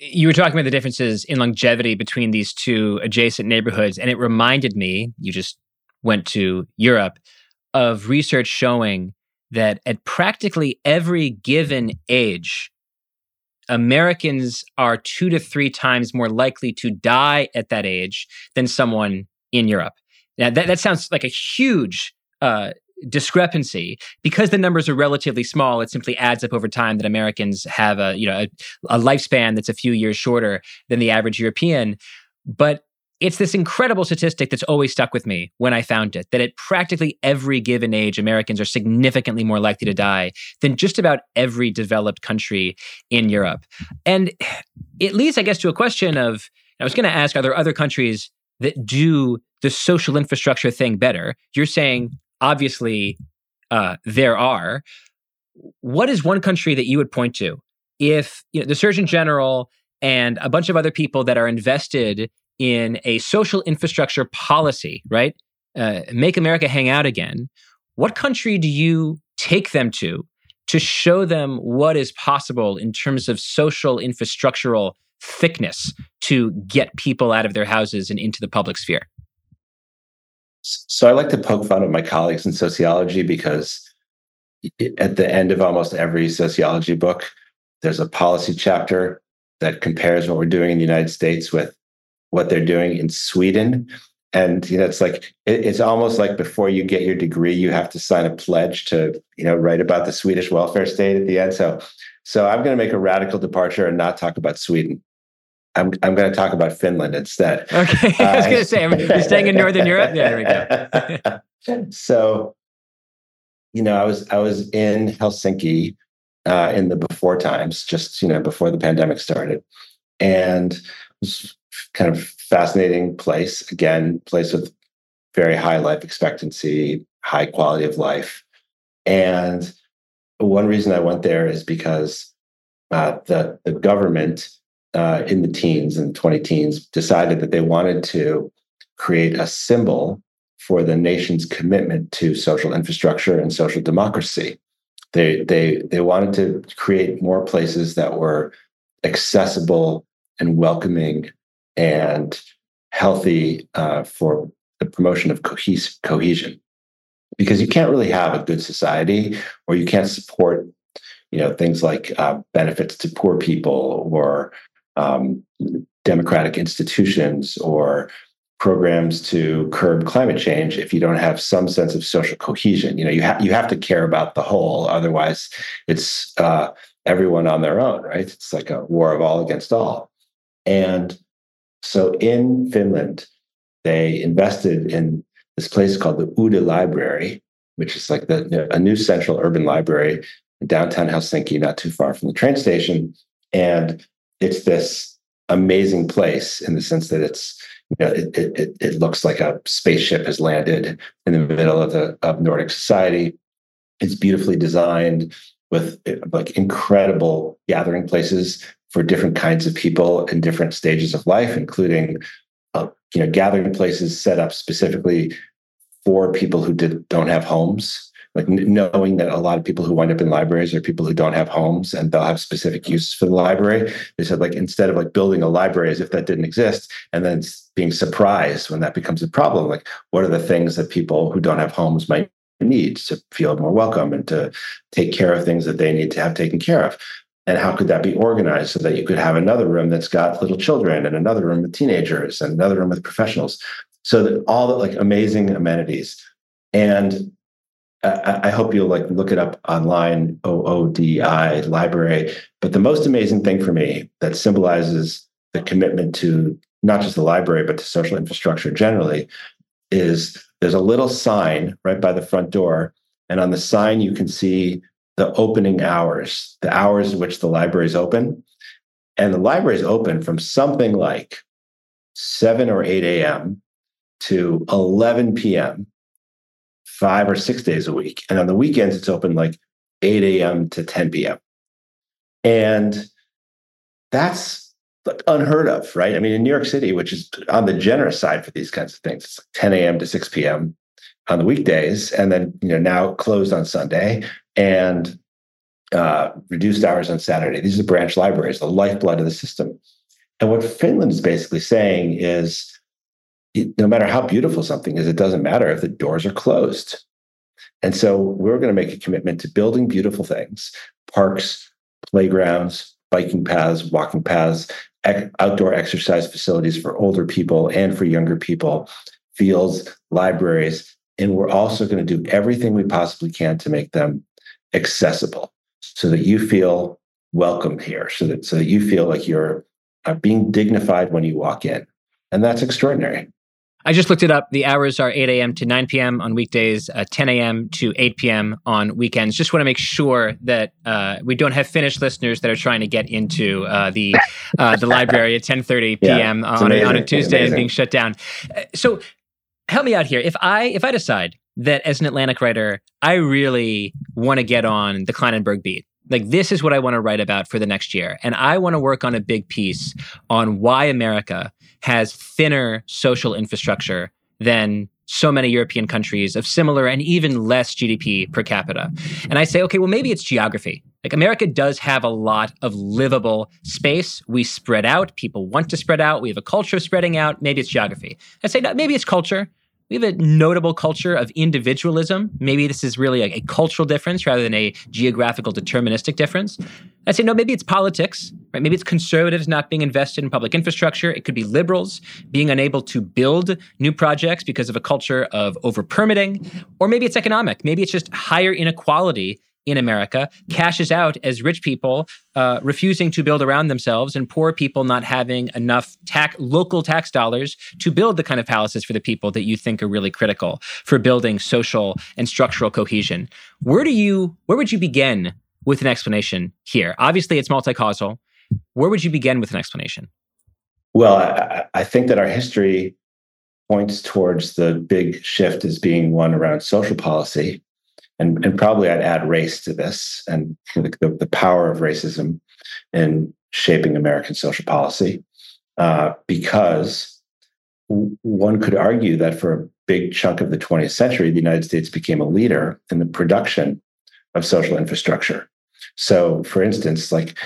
You were talking about the differences in longevity between these two adjacent neighborhoods, and it reminded me, you just went to Europe, of research showing that at practically every given age, Americans are two to three times more likely to die at that age than someone in Europe. Now, that, that sounds like a huge uh discrepancy. Because the numbers are relatively small, it simply adds up over time that Americans have a, you know, a, a lifespan that's a few years shorter than the average European. But it's this incredible statistic that's always stuck with me when I found it, that at practically every given age, Americans are significantly more likely to die than just about every developed country in Europe. And it leads, I guess, to a question of, I was going to ask, are there other countries that do the social infrastructure thing better? You're saying, obviously, uh, there are. What is one country that you would point to if, you know, the Surgeon General and a bunch of other people that are invested in a social infrastructure policy, right? Uh, make America hang out again. What country do you take them to to show them what is possible in terms of social infrastructural thickness to get people out of their houses and into the public sphere? So I like to poke fun at my colleagues in sociology, because at the end of almost every sociology book, there's a policy chapter that compares what we're doing in the United States with what they're doing in Sweden. And, you know, it's like, it, it's almost like before you get your degree, you have to sign a pledge to, you know, write about the Swedish welfare state at the end. So, so I'm going to make a radical departure and not talk about Sweden. I'm I'm going to talk about Finland instead. Okay, I was uh, going to say, we're staying in Northern Europe. Yeah, there we go. So, you know, I was I was in Helsinki uh, in the before times, just, you know, before the pandemic started, and it was kind of fascinating place. Again, place with very high life expectancy, high quality of life, and one reason I went there is because uh, the the government, Uh, in the teens and twenty teens, decided that they wanted to create a symbol for the nation's commitment to social infrastructure and social democracy. They they they wanted to create more places that were accessible and welcoming and healthy uh, for the promotion of cohes- cohesion. Because you can't really have a good society, or you can't support, you know, things like uh, benefits to poor people, or um, democratic institutions, or programs to curb climate change if you don't have some sense of social cohesion. You know, you have you have to care about the whole. Otherwise, it's uh, everyone on their own, right? It's like a war of all against all. And so, in Finland, they invested in this place called the Oodi Library, which is like the, a new central urban library in downtown Helsinki, not too far from the train station. And it's this amazing place in the sense that it's, you know, it, it it looks like a spaceship has landed in the middle of the of Nordic society. It's beautifully designed with like incredible gathering places for different kinds of people in different stages of life, including uh, you know, gathering places set up specifically for people who did, don't have homes. Like knowing that a lot of people who wind up in libraries are people who don't have homes, and they'll have specific uses for the library. They said, like, instead of like building a library as if that didn't exist, and then being surprised when that becomes a problem, like what are the things that people who don't have homes might need to feel more welcome and to take care of things that they need to have taken care of? And how could that be organized so that you could have another room that's got little children, and another room with teenagers, and another room with professionals? So that all the like amazing amenities. And I hope you'll like look it up online, O O D I library. But the most amazing thing for me that symbolizes the commitment to not just the library, but to social infrastructure generally, is there's a little sign right by the front door. And on the sign, you can see the opening hours, the hours in which the library is open. And the library is open from something like seven or eight a.m. to eleven p.m. five or six days a week. And on the weekends, it's open like eight a.m. to ten p.m. And that's like unheard of, right? I mean, in New York City, which is on the generous side for these kinds of things, it's like ten a.m. to six p.m. on the weekdays, and then, you know, now closed on Sunday, and uh, reduced hours on Saturday. These are branch libraries, the lifeblood of the system. And what Finland is basically saying is, no matter how beautiful something is, it doesn't matter if the doors are closed. And so we're going to make a commitment to building beautiful things, parks, playgrounds, biking paths, walking paths, ec- outdoor exercise facilities for older people and for younger people, fields, libraries. And we're also going to do everything we possibly can to make them accessible so that you feel welcome here, so that, so that you feel like you're uh, being dignified when you walk in. And that's extraordinary. I just looked it up. The hours are eight a.m. to nine p.m. on weekdays, uh, ten a.m. to eight p.m. on weekends. Just want to make sure that uh, we don't have Finnish listeners that are trying to get into uh, the uh, the library at ten thirty p.m. yeah, on, a, on a Tuesday and being shut down. Uh, so help me out here. If I if I decide that as an Atlantic writer, I really want to get on the Klinenberg beat, like this is what I want to write about for the next year, and I want to work on a big piece on why America has thinner social infrastructure than so many European countries of similar and even less G D P per capita. And I say, okay, well, maybe it's geography. Like America does have a lot of livable space. We spread out. People want to spread out. We have a culture of spreading out. Maybe it's geography. I say, no, maybe it's culture. We have a notable culture of individualism. Maybe this is really a, a cultural difference rather than a geographical deterministic difference. I'd say, no, maybe it's politics, right? Maybe it's conservatives not being invested in public infrastructure. It could be liberals being unable to build new projects because of a culture of over-permitting. Or maybe it's economic. Maybe it's just higher inequality in America cashes out as rich people uh, refusing to build around themselves and poor people not having enough tax, local tax dollars to build the kind of palaces for the people that you think are really critical for building social and structural cohesion. Where do you, where would you begin with an explanation here? Obviously, it's multi-causal. Where would you begin with an explanation? Well, I, I think that our history points towards the big shift as being one around social policy. And, and probably I'd add race to this and the, the power of racism in shaping American social policy, uh, because one could argue that for a big chunk of the twentieth century, the United States became a leader in the production of social infrastructure. So, for instance, like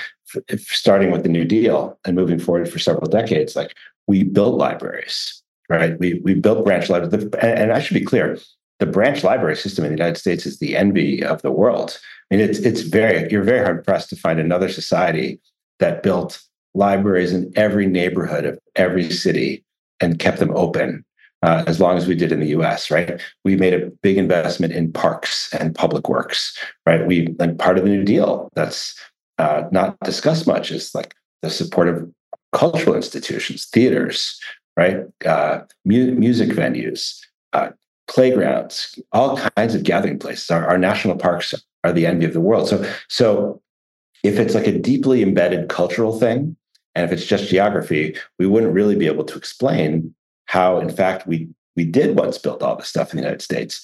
if starting with the New Deal and moving forward for several decades, like we built libraries, right? We we built branch libraries. And I should be clear, the branch library system in the United States is the envy of the world. I mean, it's it's very you're very hard pressed to find another society that built libraries in every neighborhood of every city and kept them open uh, as long as we did in the U S, right? We made a big investment in parks and public works, right? We and part of the New Deal that's uh, not discussed much is like the support of cultural institutions, theaters, right? Uh, mu- music venues, uh, playgrounds, all kinds of gathering places. Our, our national parks are the envy of the world. So, so if it's like a deeply embedded cultural thing, and if it's just geography, we wouldn't really be able to explain how, in fact, we we did once build all this stuff in the United States.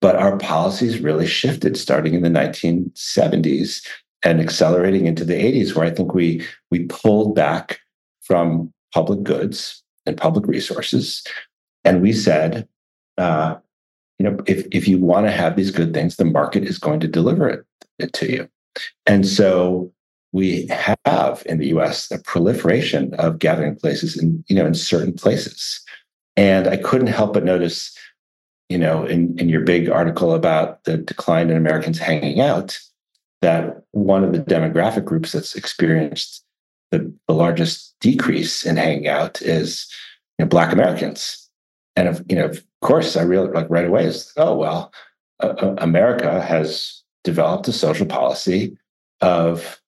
But our policies really shifted starting in the nineteen seventies and accelerating into the eighties, where I think we we pulled back from public goods and public resources. And we said, uh, you know, if, if you want to have these good things, the market is going to deliver it, it to you. And so we have in the U S a proliferation of gathering places in, you know, in certain places. And I couldn't help but notice, you know, in, in your big article about the decline in Americans hanging out, that one of the demographic groups that's experienced the, the largest decrease in hanging out is, you know, Black Americans. And, if, you know, of course, I realized like right away is, oh, well, uh, America has developed a social policy of,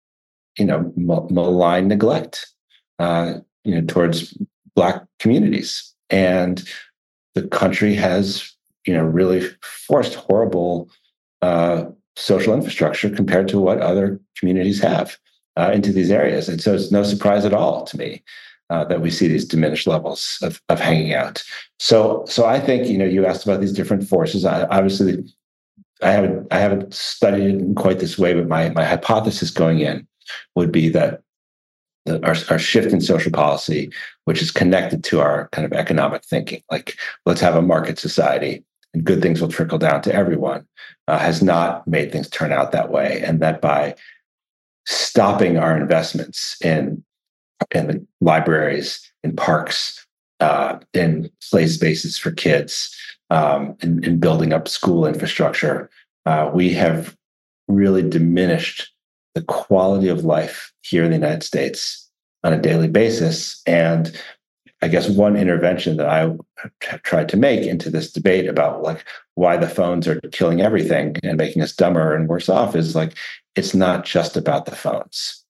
you know, mal- malign neglect, uh, you know, towards Black communities. And the country has, you know, really forced horrible uh, social infrastructure compared to what other communities have uh, into these areas. And so it's no surprise at all to me uh, that we see these diminished levels of, of hanging out. So, so I think, you know, you asked about these different forces. I, obviously, I haven't, I haven't studied it in quite this way, but my, my hypothesis going in would be that the, our, our shift in social policy, which is connected to our kind of economic thinking, like let's have a market society and good things will trickle down to everyone, uh, has not made things turn out that way. And that by stopping our investments in, in the libraries, in parks, uh, in play spaces for kids, um, in, in building up school infrastructure, uh, we have really diminished the quality of life here in the United States on a daily basis. And I guess one intervention that I have tried to make into this debate about like why the phones are killing everything and making us dumber and worse off is like, it's not just about the phones.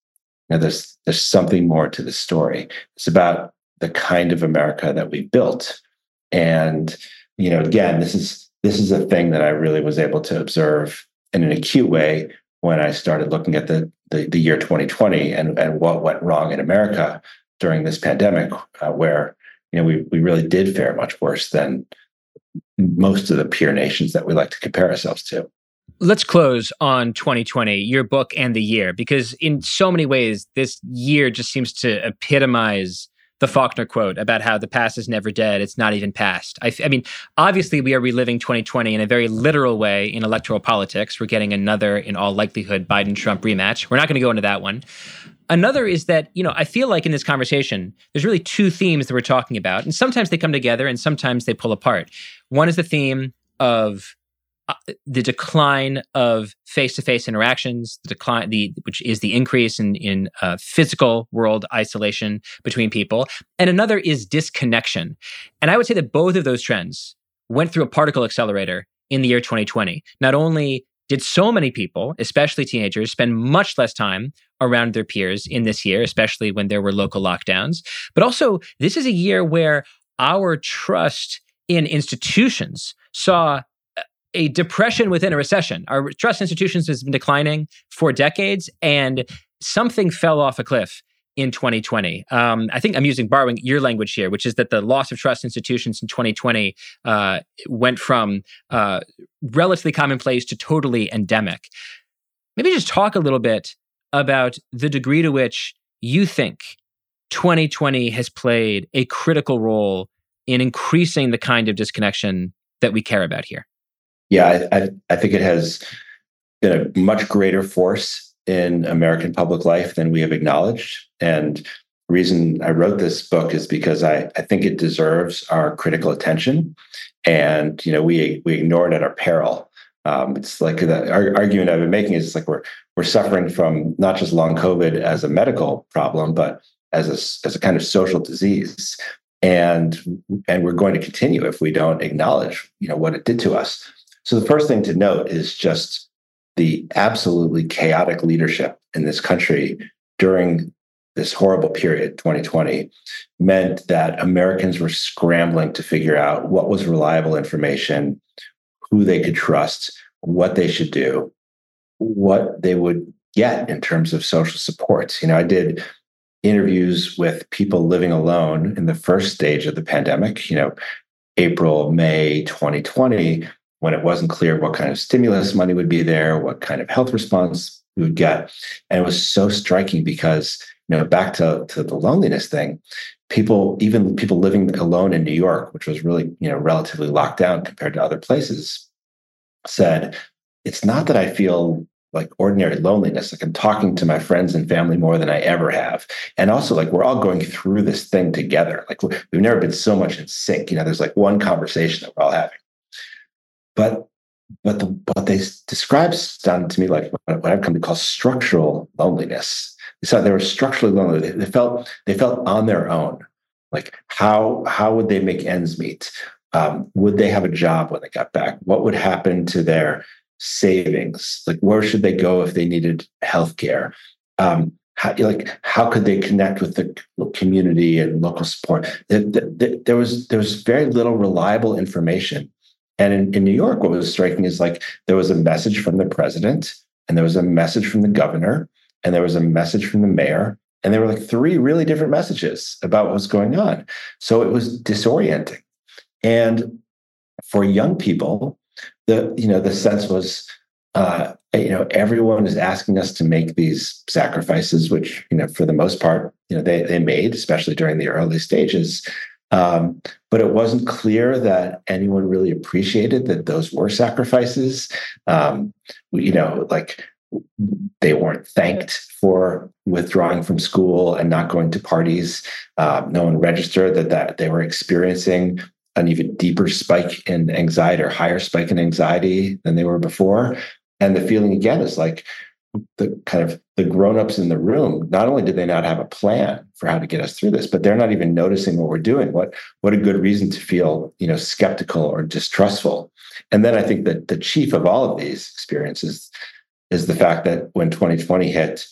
You know, there's, there's something more to the story. It's about the kind of America that we built. And, you know, again, this is, this is a thing that I really was able to observe in an acute way when I started looking at the, the, the year twenty twenty and, and what went wrong in America during this pandemic, uh, where, you know, we, we really did fare much worse than most of the peer nations that we like to compare ourselves to. Let's close on twenty twenty, your book and the year, because in so many ways, this year just seems to epitomize the Faulkner quote about how the past is never dead, it's not even past. I, I mean, obviously we are reliving twenty twenty in a very literal way in electoral politics. We're getting another, in all likelihood, Biden-Trump rematch. We're not going to go into that one. Another is that, you know, I feel like in this conversation, there's really two themes that we're talking about, and sometimes they come together and sometimes they pull apart. One is the theme of the decline of face-to-face interactions, the decline, the which is the increase in in uh, physical world isolation between people, and another is disconnection. And I would say that both of those trends went through a particle accelerator in the year twenty twenty. Not only did so many people, especially teenagers, spend much less time around their peers in this year, especially when there were local lockdowns, but also this is a year where our trust in institutions saw a depression within a recession. Our trust in institutions has been declining for decades, and something fell off a cliff in twenty twenty. Um, I think I'm using borrowing your language here, which is that the loss of trust in institutions in twenty twenty uh, went from uh, relatively commonplace to totally endemic. Maybe just talk a little bit about the degree to which you think twenty twenty has played a critical role in increasing the kind of disconnection that we care about here. Yeah, I, I, I think it has been a much greater force in American public life than we have acknowledged. And the reason I wrote this book is because I, I think it deserves our critical attention. And, you know, we we ignore it at our peril. Um, it's like the argument I've been making is like we're we're suffering from not just long COVID as a medical problem, but as a as a kind of social disease, and and we're going to continue if we don't acknowledge, you know, what it did to us. So the first thing to note is just the absolutely chaotic leadership in this country during this horrible period, twenty twenty, meant that Americans were scrambling to figure out what was reliable information, who they could trust, what they should do, what they would get in terms of social supports. You know, I did interviews with people living alone in the first stage of the pandemic, you know, April, May twenty twenty, when it wasn't clear what kind of stimulus money would be there, what kind of health response we would get. And it was so striking because, you know, back to, to the loneliness thing, people, even people living alone in New York, which was really, you know, relatively locked down compared to other places, said, it's not that I feel like ordinary loneliness. Like I'm talking to my friends and family more than I ever have. And also like, we're all going through this thing together. Like we've never been so much in sync. You know, there's like one conversation that we're all having. But but the, what they described sounded to me like what I've come to call structural loneliness. So they were structurally lonely. They, they felt they felt on their own. Like how how would they make ends meet? Um, would they have a job when they got back? What would happen to their savings? Like where should they go if they needed healthcare? Um, how, like how could they connect with the community and local support? The, the, the, there was there was very little reliable information. And in, in New York, what was striking is like there was a message from the president, and there was a message from the governor, and there was a message from the mayor, and there were like three really different messages about what was going on. So it was disorienting. And for young people, the, you know, the sense was, uh, you know, everyone is asking us to make these sacrifices, which, you know, for the most part, you know, they, they made, especially during the early stages. Um, but it wasn't clear that anyone really appreciated that those were sacrifices. Um, you know, like, they weren't thanked for withdrawing from school and not going to parties. Uh, no one registered that, that they were experiencing an even deeper spike in anxiety or higher spike in anxiety than they were before. And the feeling again is like the kind of the grownups in the room, not only did they not have a plan for how to get us through this, but they're not even noticing what we're doing. What, what a good reason to feel, you know, skeptical or distrustful. And then I think that the chief of all of these experiences is the fact that when twenty twenty hit,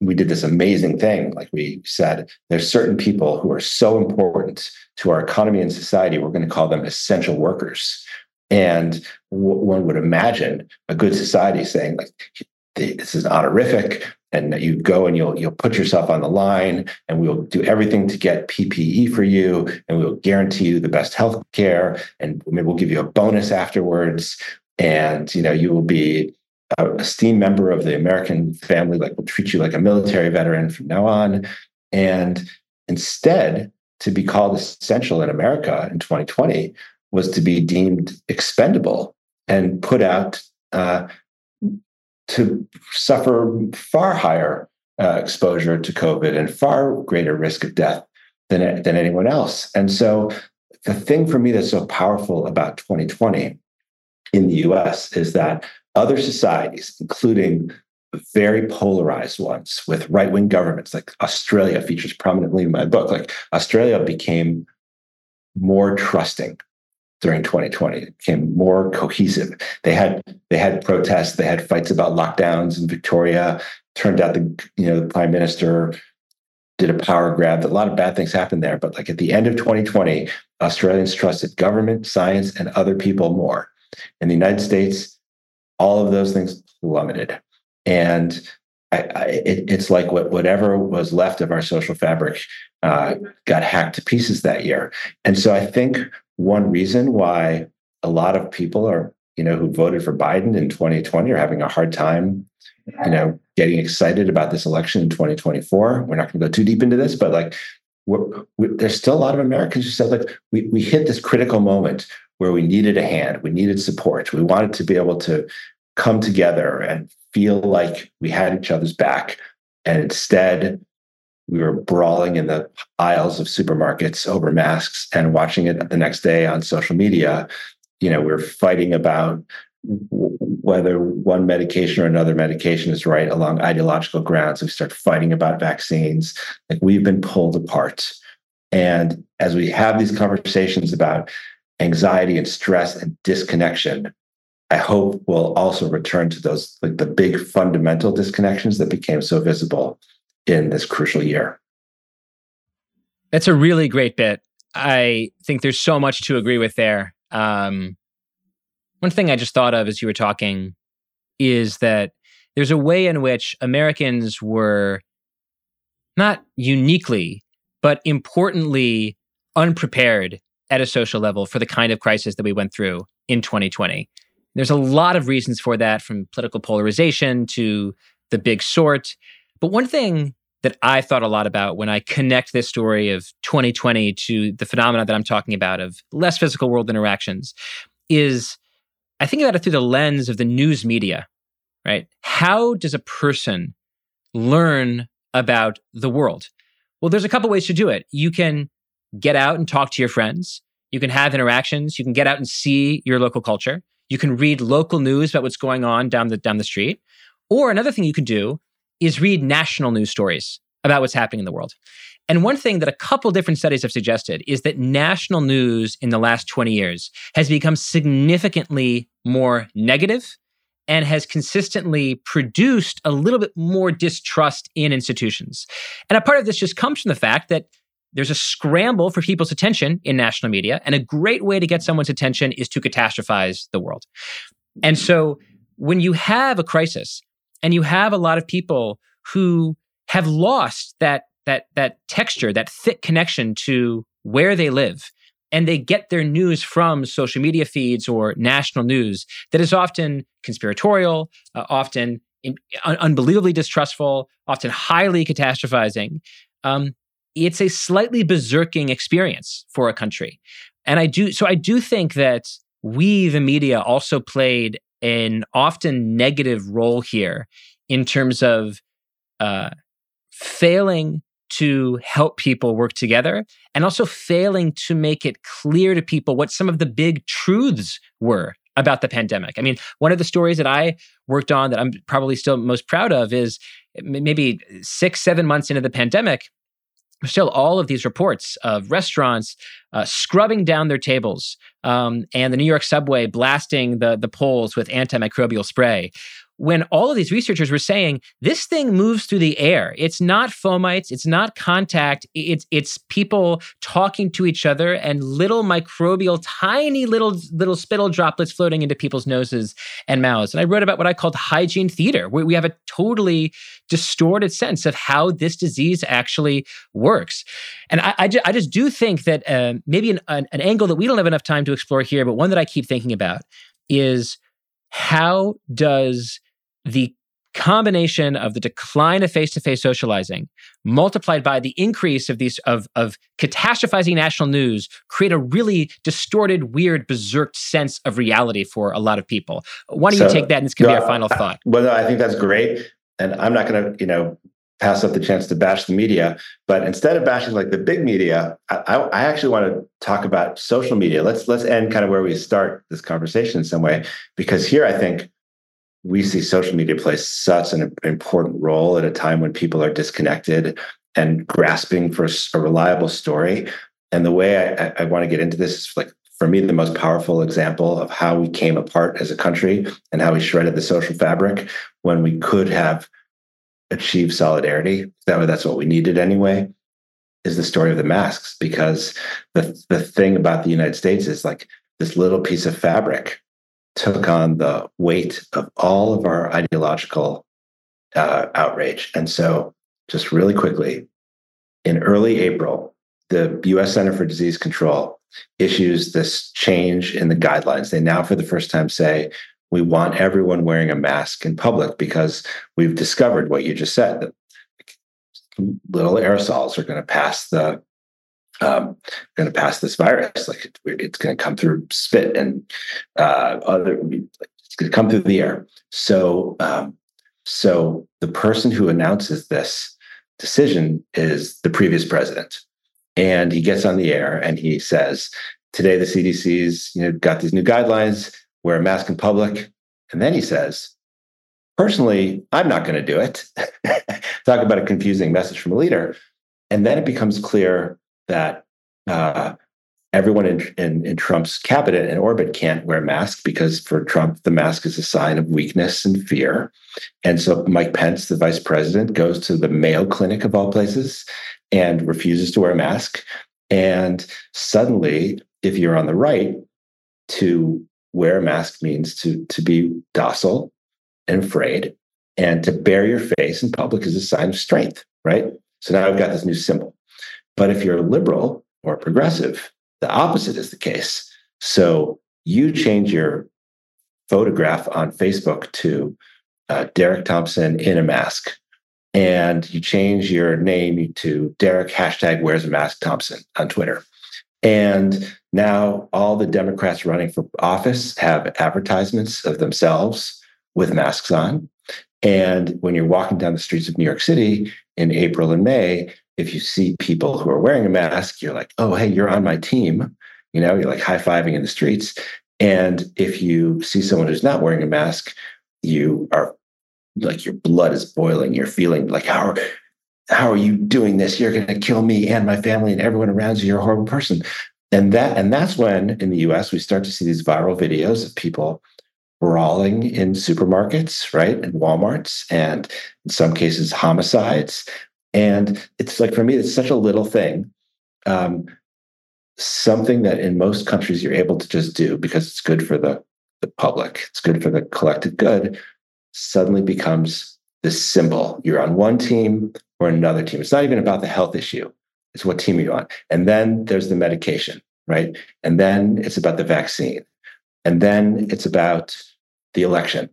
we did this amazing thing. Like we said, there's certain people who are so important to our economy and society, we're going to call them essential workers. And w- one would imagine a good society saying, like, this is honorific, and you go and you'll you'll put yourself on the line, and we'll do everything to get P P E for you, and we'll guarantee you the best health care, and maybe we'll give you a bonus afterwards, and you know you will be a esteemed member of the American family, like will treat you like a military veteran from now on. And instead, to be called essential in America in twenty twenty was to be deemed expendable and put out uh, to suffer far higher uh, exposure to COVID and far greater risk of death than, than anyone else. And so the thing for me that's so powerful about twenty twenty in the U S is that other societies, including very polarized ones with right-wing governments, like Australia features prominently in my book, like Australia became more trusting during twenty twenty, it became more cohesive. They had they had protests, they had fights about lockdowns in Victoria. Turned out the you know the prime minister did a power grab. A lot of bad things happened there, but like at the end of twenty twenty, Australians trusted government, science, and other people more. In the United States, all of those things plummeted. And I, I, it, it's like what, whatever was left of our social fabric uh, got hacked to pieces that year. And so I think one reason why a lot of people are, you know, who voted for Biden in twenty twenty are having a hard time, you know, getting excited about this election in twenty twenty-four. We're not going to go too deep into this, but like we're, we, there's still a lot of Americans who said, like, we, we hit this critical moment where we needed a hand, we needed support, we wanted to be able to come together and feel like we had each other's back. And instead, we were brawling in the aisles of supermarkets over masks and watching it the next day on social media. You know, we're fighting about whether one medication or another medication is right along ideological grounds. We start fighting about vaccines. Like, we've been pulled apart. And as we have these conversations about anxiety and stress and disconnection, I hope we'll also return to those, like the big fundamental disconnections that became so visible in this crucial year. That's a really great bit. I think there's so much to agree with there. Um, One thing I just thought of as you were talking is that there's a way in which Americans were not uniquely, but importantly unprepared at a social level for the kind of crisis that we went through in twenty twenty. There's a lot of reasons for that, from political polarization to the big sort. But one thing that I thought a lot about when I connect this story of twenty twenty to the phenomena that I'm talking about of less physical world interactions is, I think about it through the lens of the news media, right? How does a person learn about the world? Well, there's a couple ways to do it. You can get out and talk to your friends. You can have interactions. You can get out and see your local culture. You can read local news about what's going on down the, down the street. Or another thing you can do is read national news stories about what's happening in the world. And one thing that a couple different studies have suggested is that national news in the last twenty years has become significantly more negative and has consistently produced a little bit more distrust in institutions. And a part of this just comes from the fact that there's a scramble for people's attention in national media, and a great way to get someone's attention is to catastrophize the world. And so when you have a crisis and you have a lot of people who have lost that that that texture, that thick connection to where they live, and they get their news from social media feeds or national news that is often conspiratorial, uh, often in, un- unbelievably distrustful, often highly catastrophizing. Um, it's a slightly berserking experience for a country. And I do, so I do think that we, the media, also played an often negative role here in terms of uh, failing to help people work together, and also failing to make it clear to people what some of the big truths were about the pandemic. I mean, one of the stories that I worked on that I'm probably still most proud of is maybe six, seven months into the pandemic, still all of these reports of restaurants uh, scrubbing down their tables um, and the New York subway blasting the, the poles with antimicrobial spray, when all of these researchers were saying, this thing moves through the air. It's not fomites, it's not contact, it's it's people talking to each other and little microbial, tiny little little spittle droplets floating into people's noses and mouths. And I wrote about what I called hygiene theater, where we have a totally distorted sense of how this disease actually works. And I, I, ju- I just do think that uh, maybe an, an, an angle that we don't have enough time to explore here, but one that I keep thinking about is, how does the combination of the decline of face-to-face socializing multiplied by the increase of these of, of catastrophizing national news create a really distorted, weird, berserk sense of reality for a lot of people? Why don't so, you take that, and this can no, be our final I, thought. Well, no, I think that's great. And I'm not going to, you know, pass up the chance to bash the media. But instead of bashing like the big media, I, I, I actually want to talk about social media. Let's let's end kind of where we start this conversation in some way, because here I think we see social media play such an important role at a time when people are disconnected and grasping for a reliable story. And the way I, I want to get into this is, like, for me, the most powerful example of how we came apart as a country and how we shredded the social fabric when we could have achieved solidarity. That that's what we needed anyway, is the story of the masks. Because the the thing about the United States is, like, this little piece of fabric took on the weight of all of our ideological uh, outrage. And so, just really quickly, in early April, the U S Center for Disease Control issues this change in the guidelines. They now, for the first time, say, we want everyone wearing a mask in public, because we've discovered what you just said, that little aerosols are going to pass the Um, going to pass this virus. Like, it's going to come through spit and uh, other. It's It come through the air. So, um, so the person who announces this decision is the previous president, and he gets on the air and he says, "Today the C D C's you know got these new guidelines. Wear a mask in public." And then he says, "Personally, I'm not going to do it." Talk about a confusing message from a leader. And then it becomes clear that uh, everyone in, in, in Trump's cabinet and orbit can't wear masks, because for Trump, the mask is a sign of weakness and fear. And so Mike Pence, the vice president, goes to the Mayo Clinic of all places and refuses to wear a mask. And suddenly, if you're on the right, to wear a mask means to, to be docile and afraid, and to bare your face in public is a sign of strength, right? So now I've got this new symbol. But if you're a liberal or progressive, the opposite is the case. So you change your photograph on Facebook to uh, Derek Thompson in a mask, and you change your name to Derek hashtag wears a mask Thompson on Twitter. And now all the Democrats running for office have advertisements of themselves with masks on. And when you're walking down the streets of New York City in April and May, if you see people who are wearing a mask, you're like, oh, hey, you're on my team. You know, you're like high-fiving in the streets. And if you see someone who's not wearing a mask, you are like, your blood is boiling. You're feeling like, how are, how are you doing this? You're going to kill me and my family and everyone around you. You're a horrible person. And that, and that's when in the U S we start to see these viral videos of people brawling in supermarkets, right, and Walmarts, and in some cases homicides. And it's like, for me, it's such a little thing, um, something that in most countries you're able to just do because it's good for the, the public, it's good for the collective good, suddenly becomes this symbol. You're on one team or another team. It's not even about the health issue. It's what team you're on. And then there's the medication, right? And then it's about the vaccine. And then it's about the election,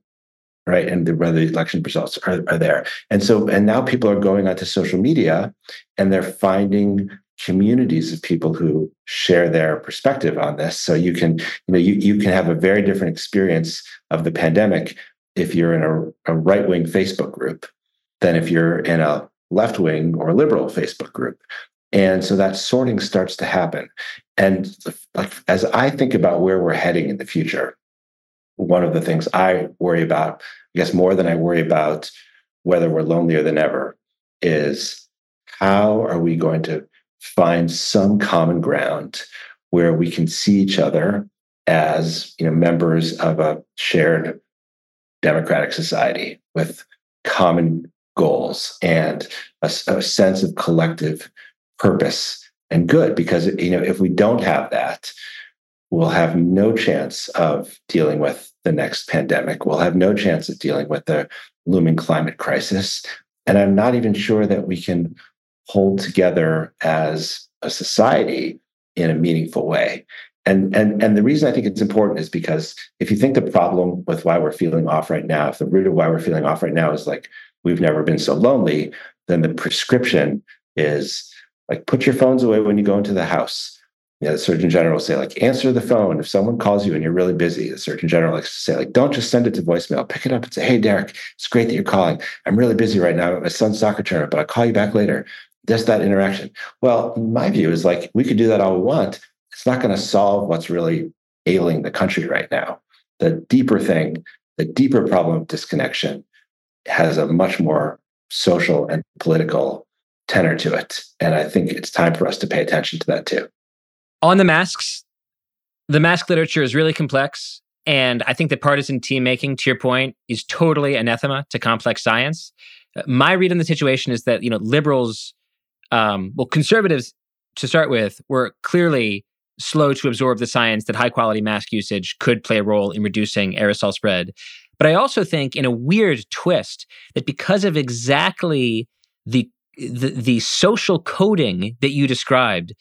right? And the, whether the election results are, are there. And so, and now people are going onto social media and they're finding communities of people who share their perspective on this. So you can, you know, you, you can have a very different experience of the pandemic if you're in a, a right-wing Facebook group than if you're in a left-wing or liberal Facebook group. And so that sorting starts to happen. And like, as I think about where we're heading in the future, one of the things I worry about, I guess more than I worry about whether we're lonelier than ever, is how are we going to find some common ground where we can see each other as, you know, members of a shared democratic society with common goals and a, a sense of collective purpose and good, because, you know, if we don't have that, we'll have no chance of dealing with the next pandemic. We'll have no chance of dealing with the looming climate crisis. And I'm not even sure that we can hold together as a society in a meaningful way. And, and, and the reason I think it's important is because if you think the problem with why we're feeling off right now, if the root of why we're feeling off right now is like, we've never been so lonely, then the prescription is, like, put your phones away when you go into the house. You know, the Surgeon General will say, like, answer the phone. If someone calls you and you're really busy, the Surgeon General likes to say, like, don't just send it to voicemail. Pick it up and say, hey, Derek, it's great that you're calling. I'm really busy right now at my son's soccer tournament, but I'll call you back later. Just that interaction. Well, my view is, like, we could do that all we want. It's not going to solve what's really ailing the country right now. The deeper thing, the deeper problem of disconnection has a much more social and political tenor to it. And I think it's time for us to pay attention to that too. On the masks, the mask literature is really complex. And I think that partisan team making, to your point, is totally anathema to complex science. My read on the situation is that, you know, liberals, um, well, conservatives to start with, were clearly slow to absorb the science that high quality mask usage could play a role in reducing aerosol spread. But I also think, in a weird twist, that because of exactly the The, the social coding that you described,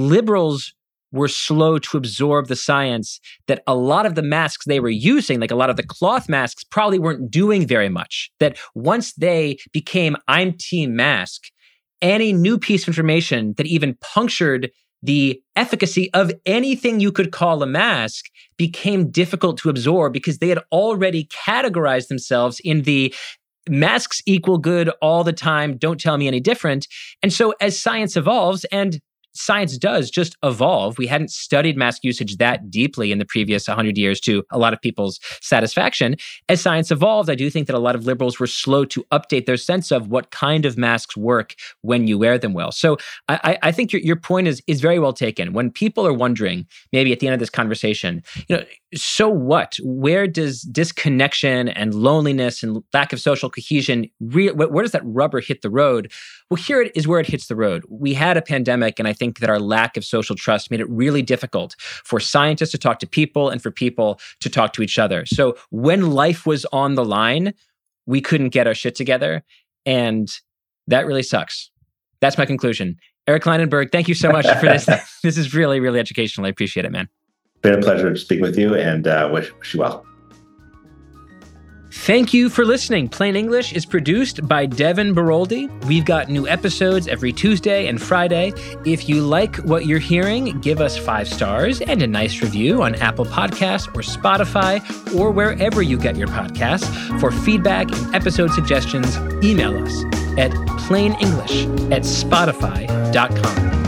liberals were slow to absorb the science that a lot of the masks they were using, like a lot of the cloth masks, probably weren't doing very much. That once they became I'm team mask, any new piece of information that even punctured the efficacy of anything you could call a mask became difficult to absorb because they had already categorized themselves in the masks equal good all the time, don't tell me any different. And so as science evolves, and science does just evolve, we hadn't studied mask usage that deeply in the previous one hundred years to a lot of people's satisfaction. As science evolved, I do think that a lot of liberals were slow to update their sense of what kind of masks work when you wear them well. So I, I think your, your point is, is very well taken. When people are wondering, maybe at the end of this conversation, you know, so what? Where does disconnection and loneliness and lack of social cohesion, re- where does that rubber hit the road? Well, here it is where it hits the road. We had a pandemic, and I think that our lack of social trust made it really difficult for scientists to talk to people and for people to talk to each other. So when life was on the line, we couldn't get our shit together. And that really sucks. That's my conclusion. Eric Klinenberg, thank you so much for this. This is really, really educational. I appreciate it, man. Been a pleasure to speak with you, and uh, wish, wish you well. Thank you for listening. Plain English is produced by Devin Baroldi. We've got new episodes every Tuesday and Friday. If you like what you're hearing, give us five stars and a nice review on Apple Podcasts or Spotify or wherever you get your podcasts. For feedback and episode suggestions, email us at plainenglish at spotify dot com.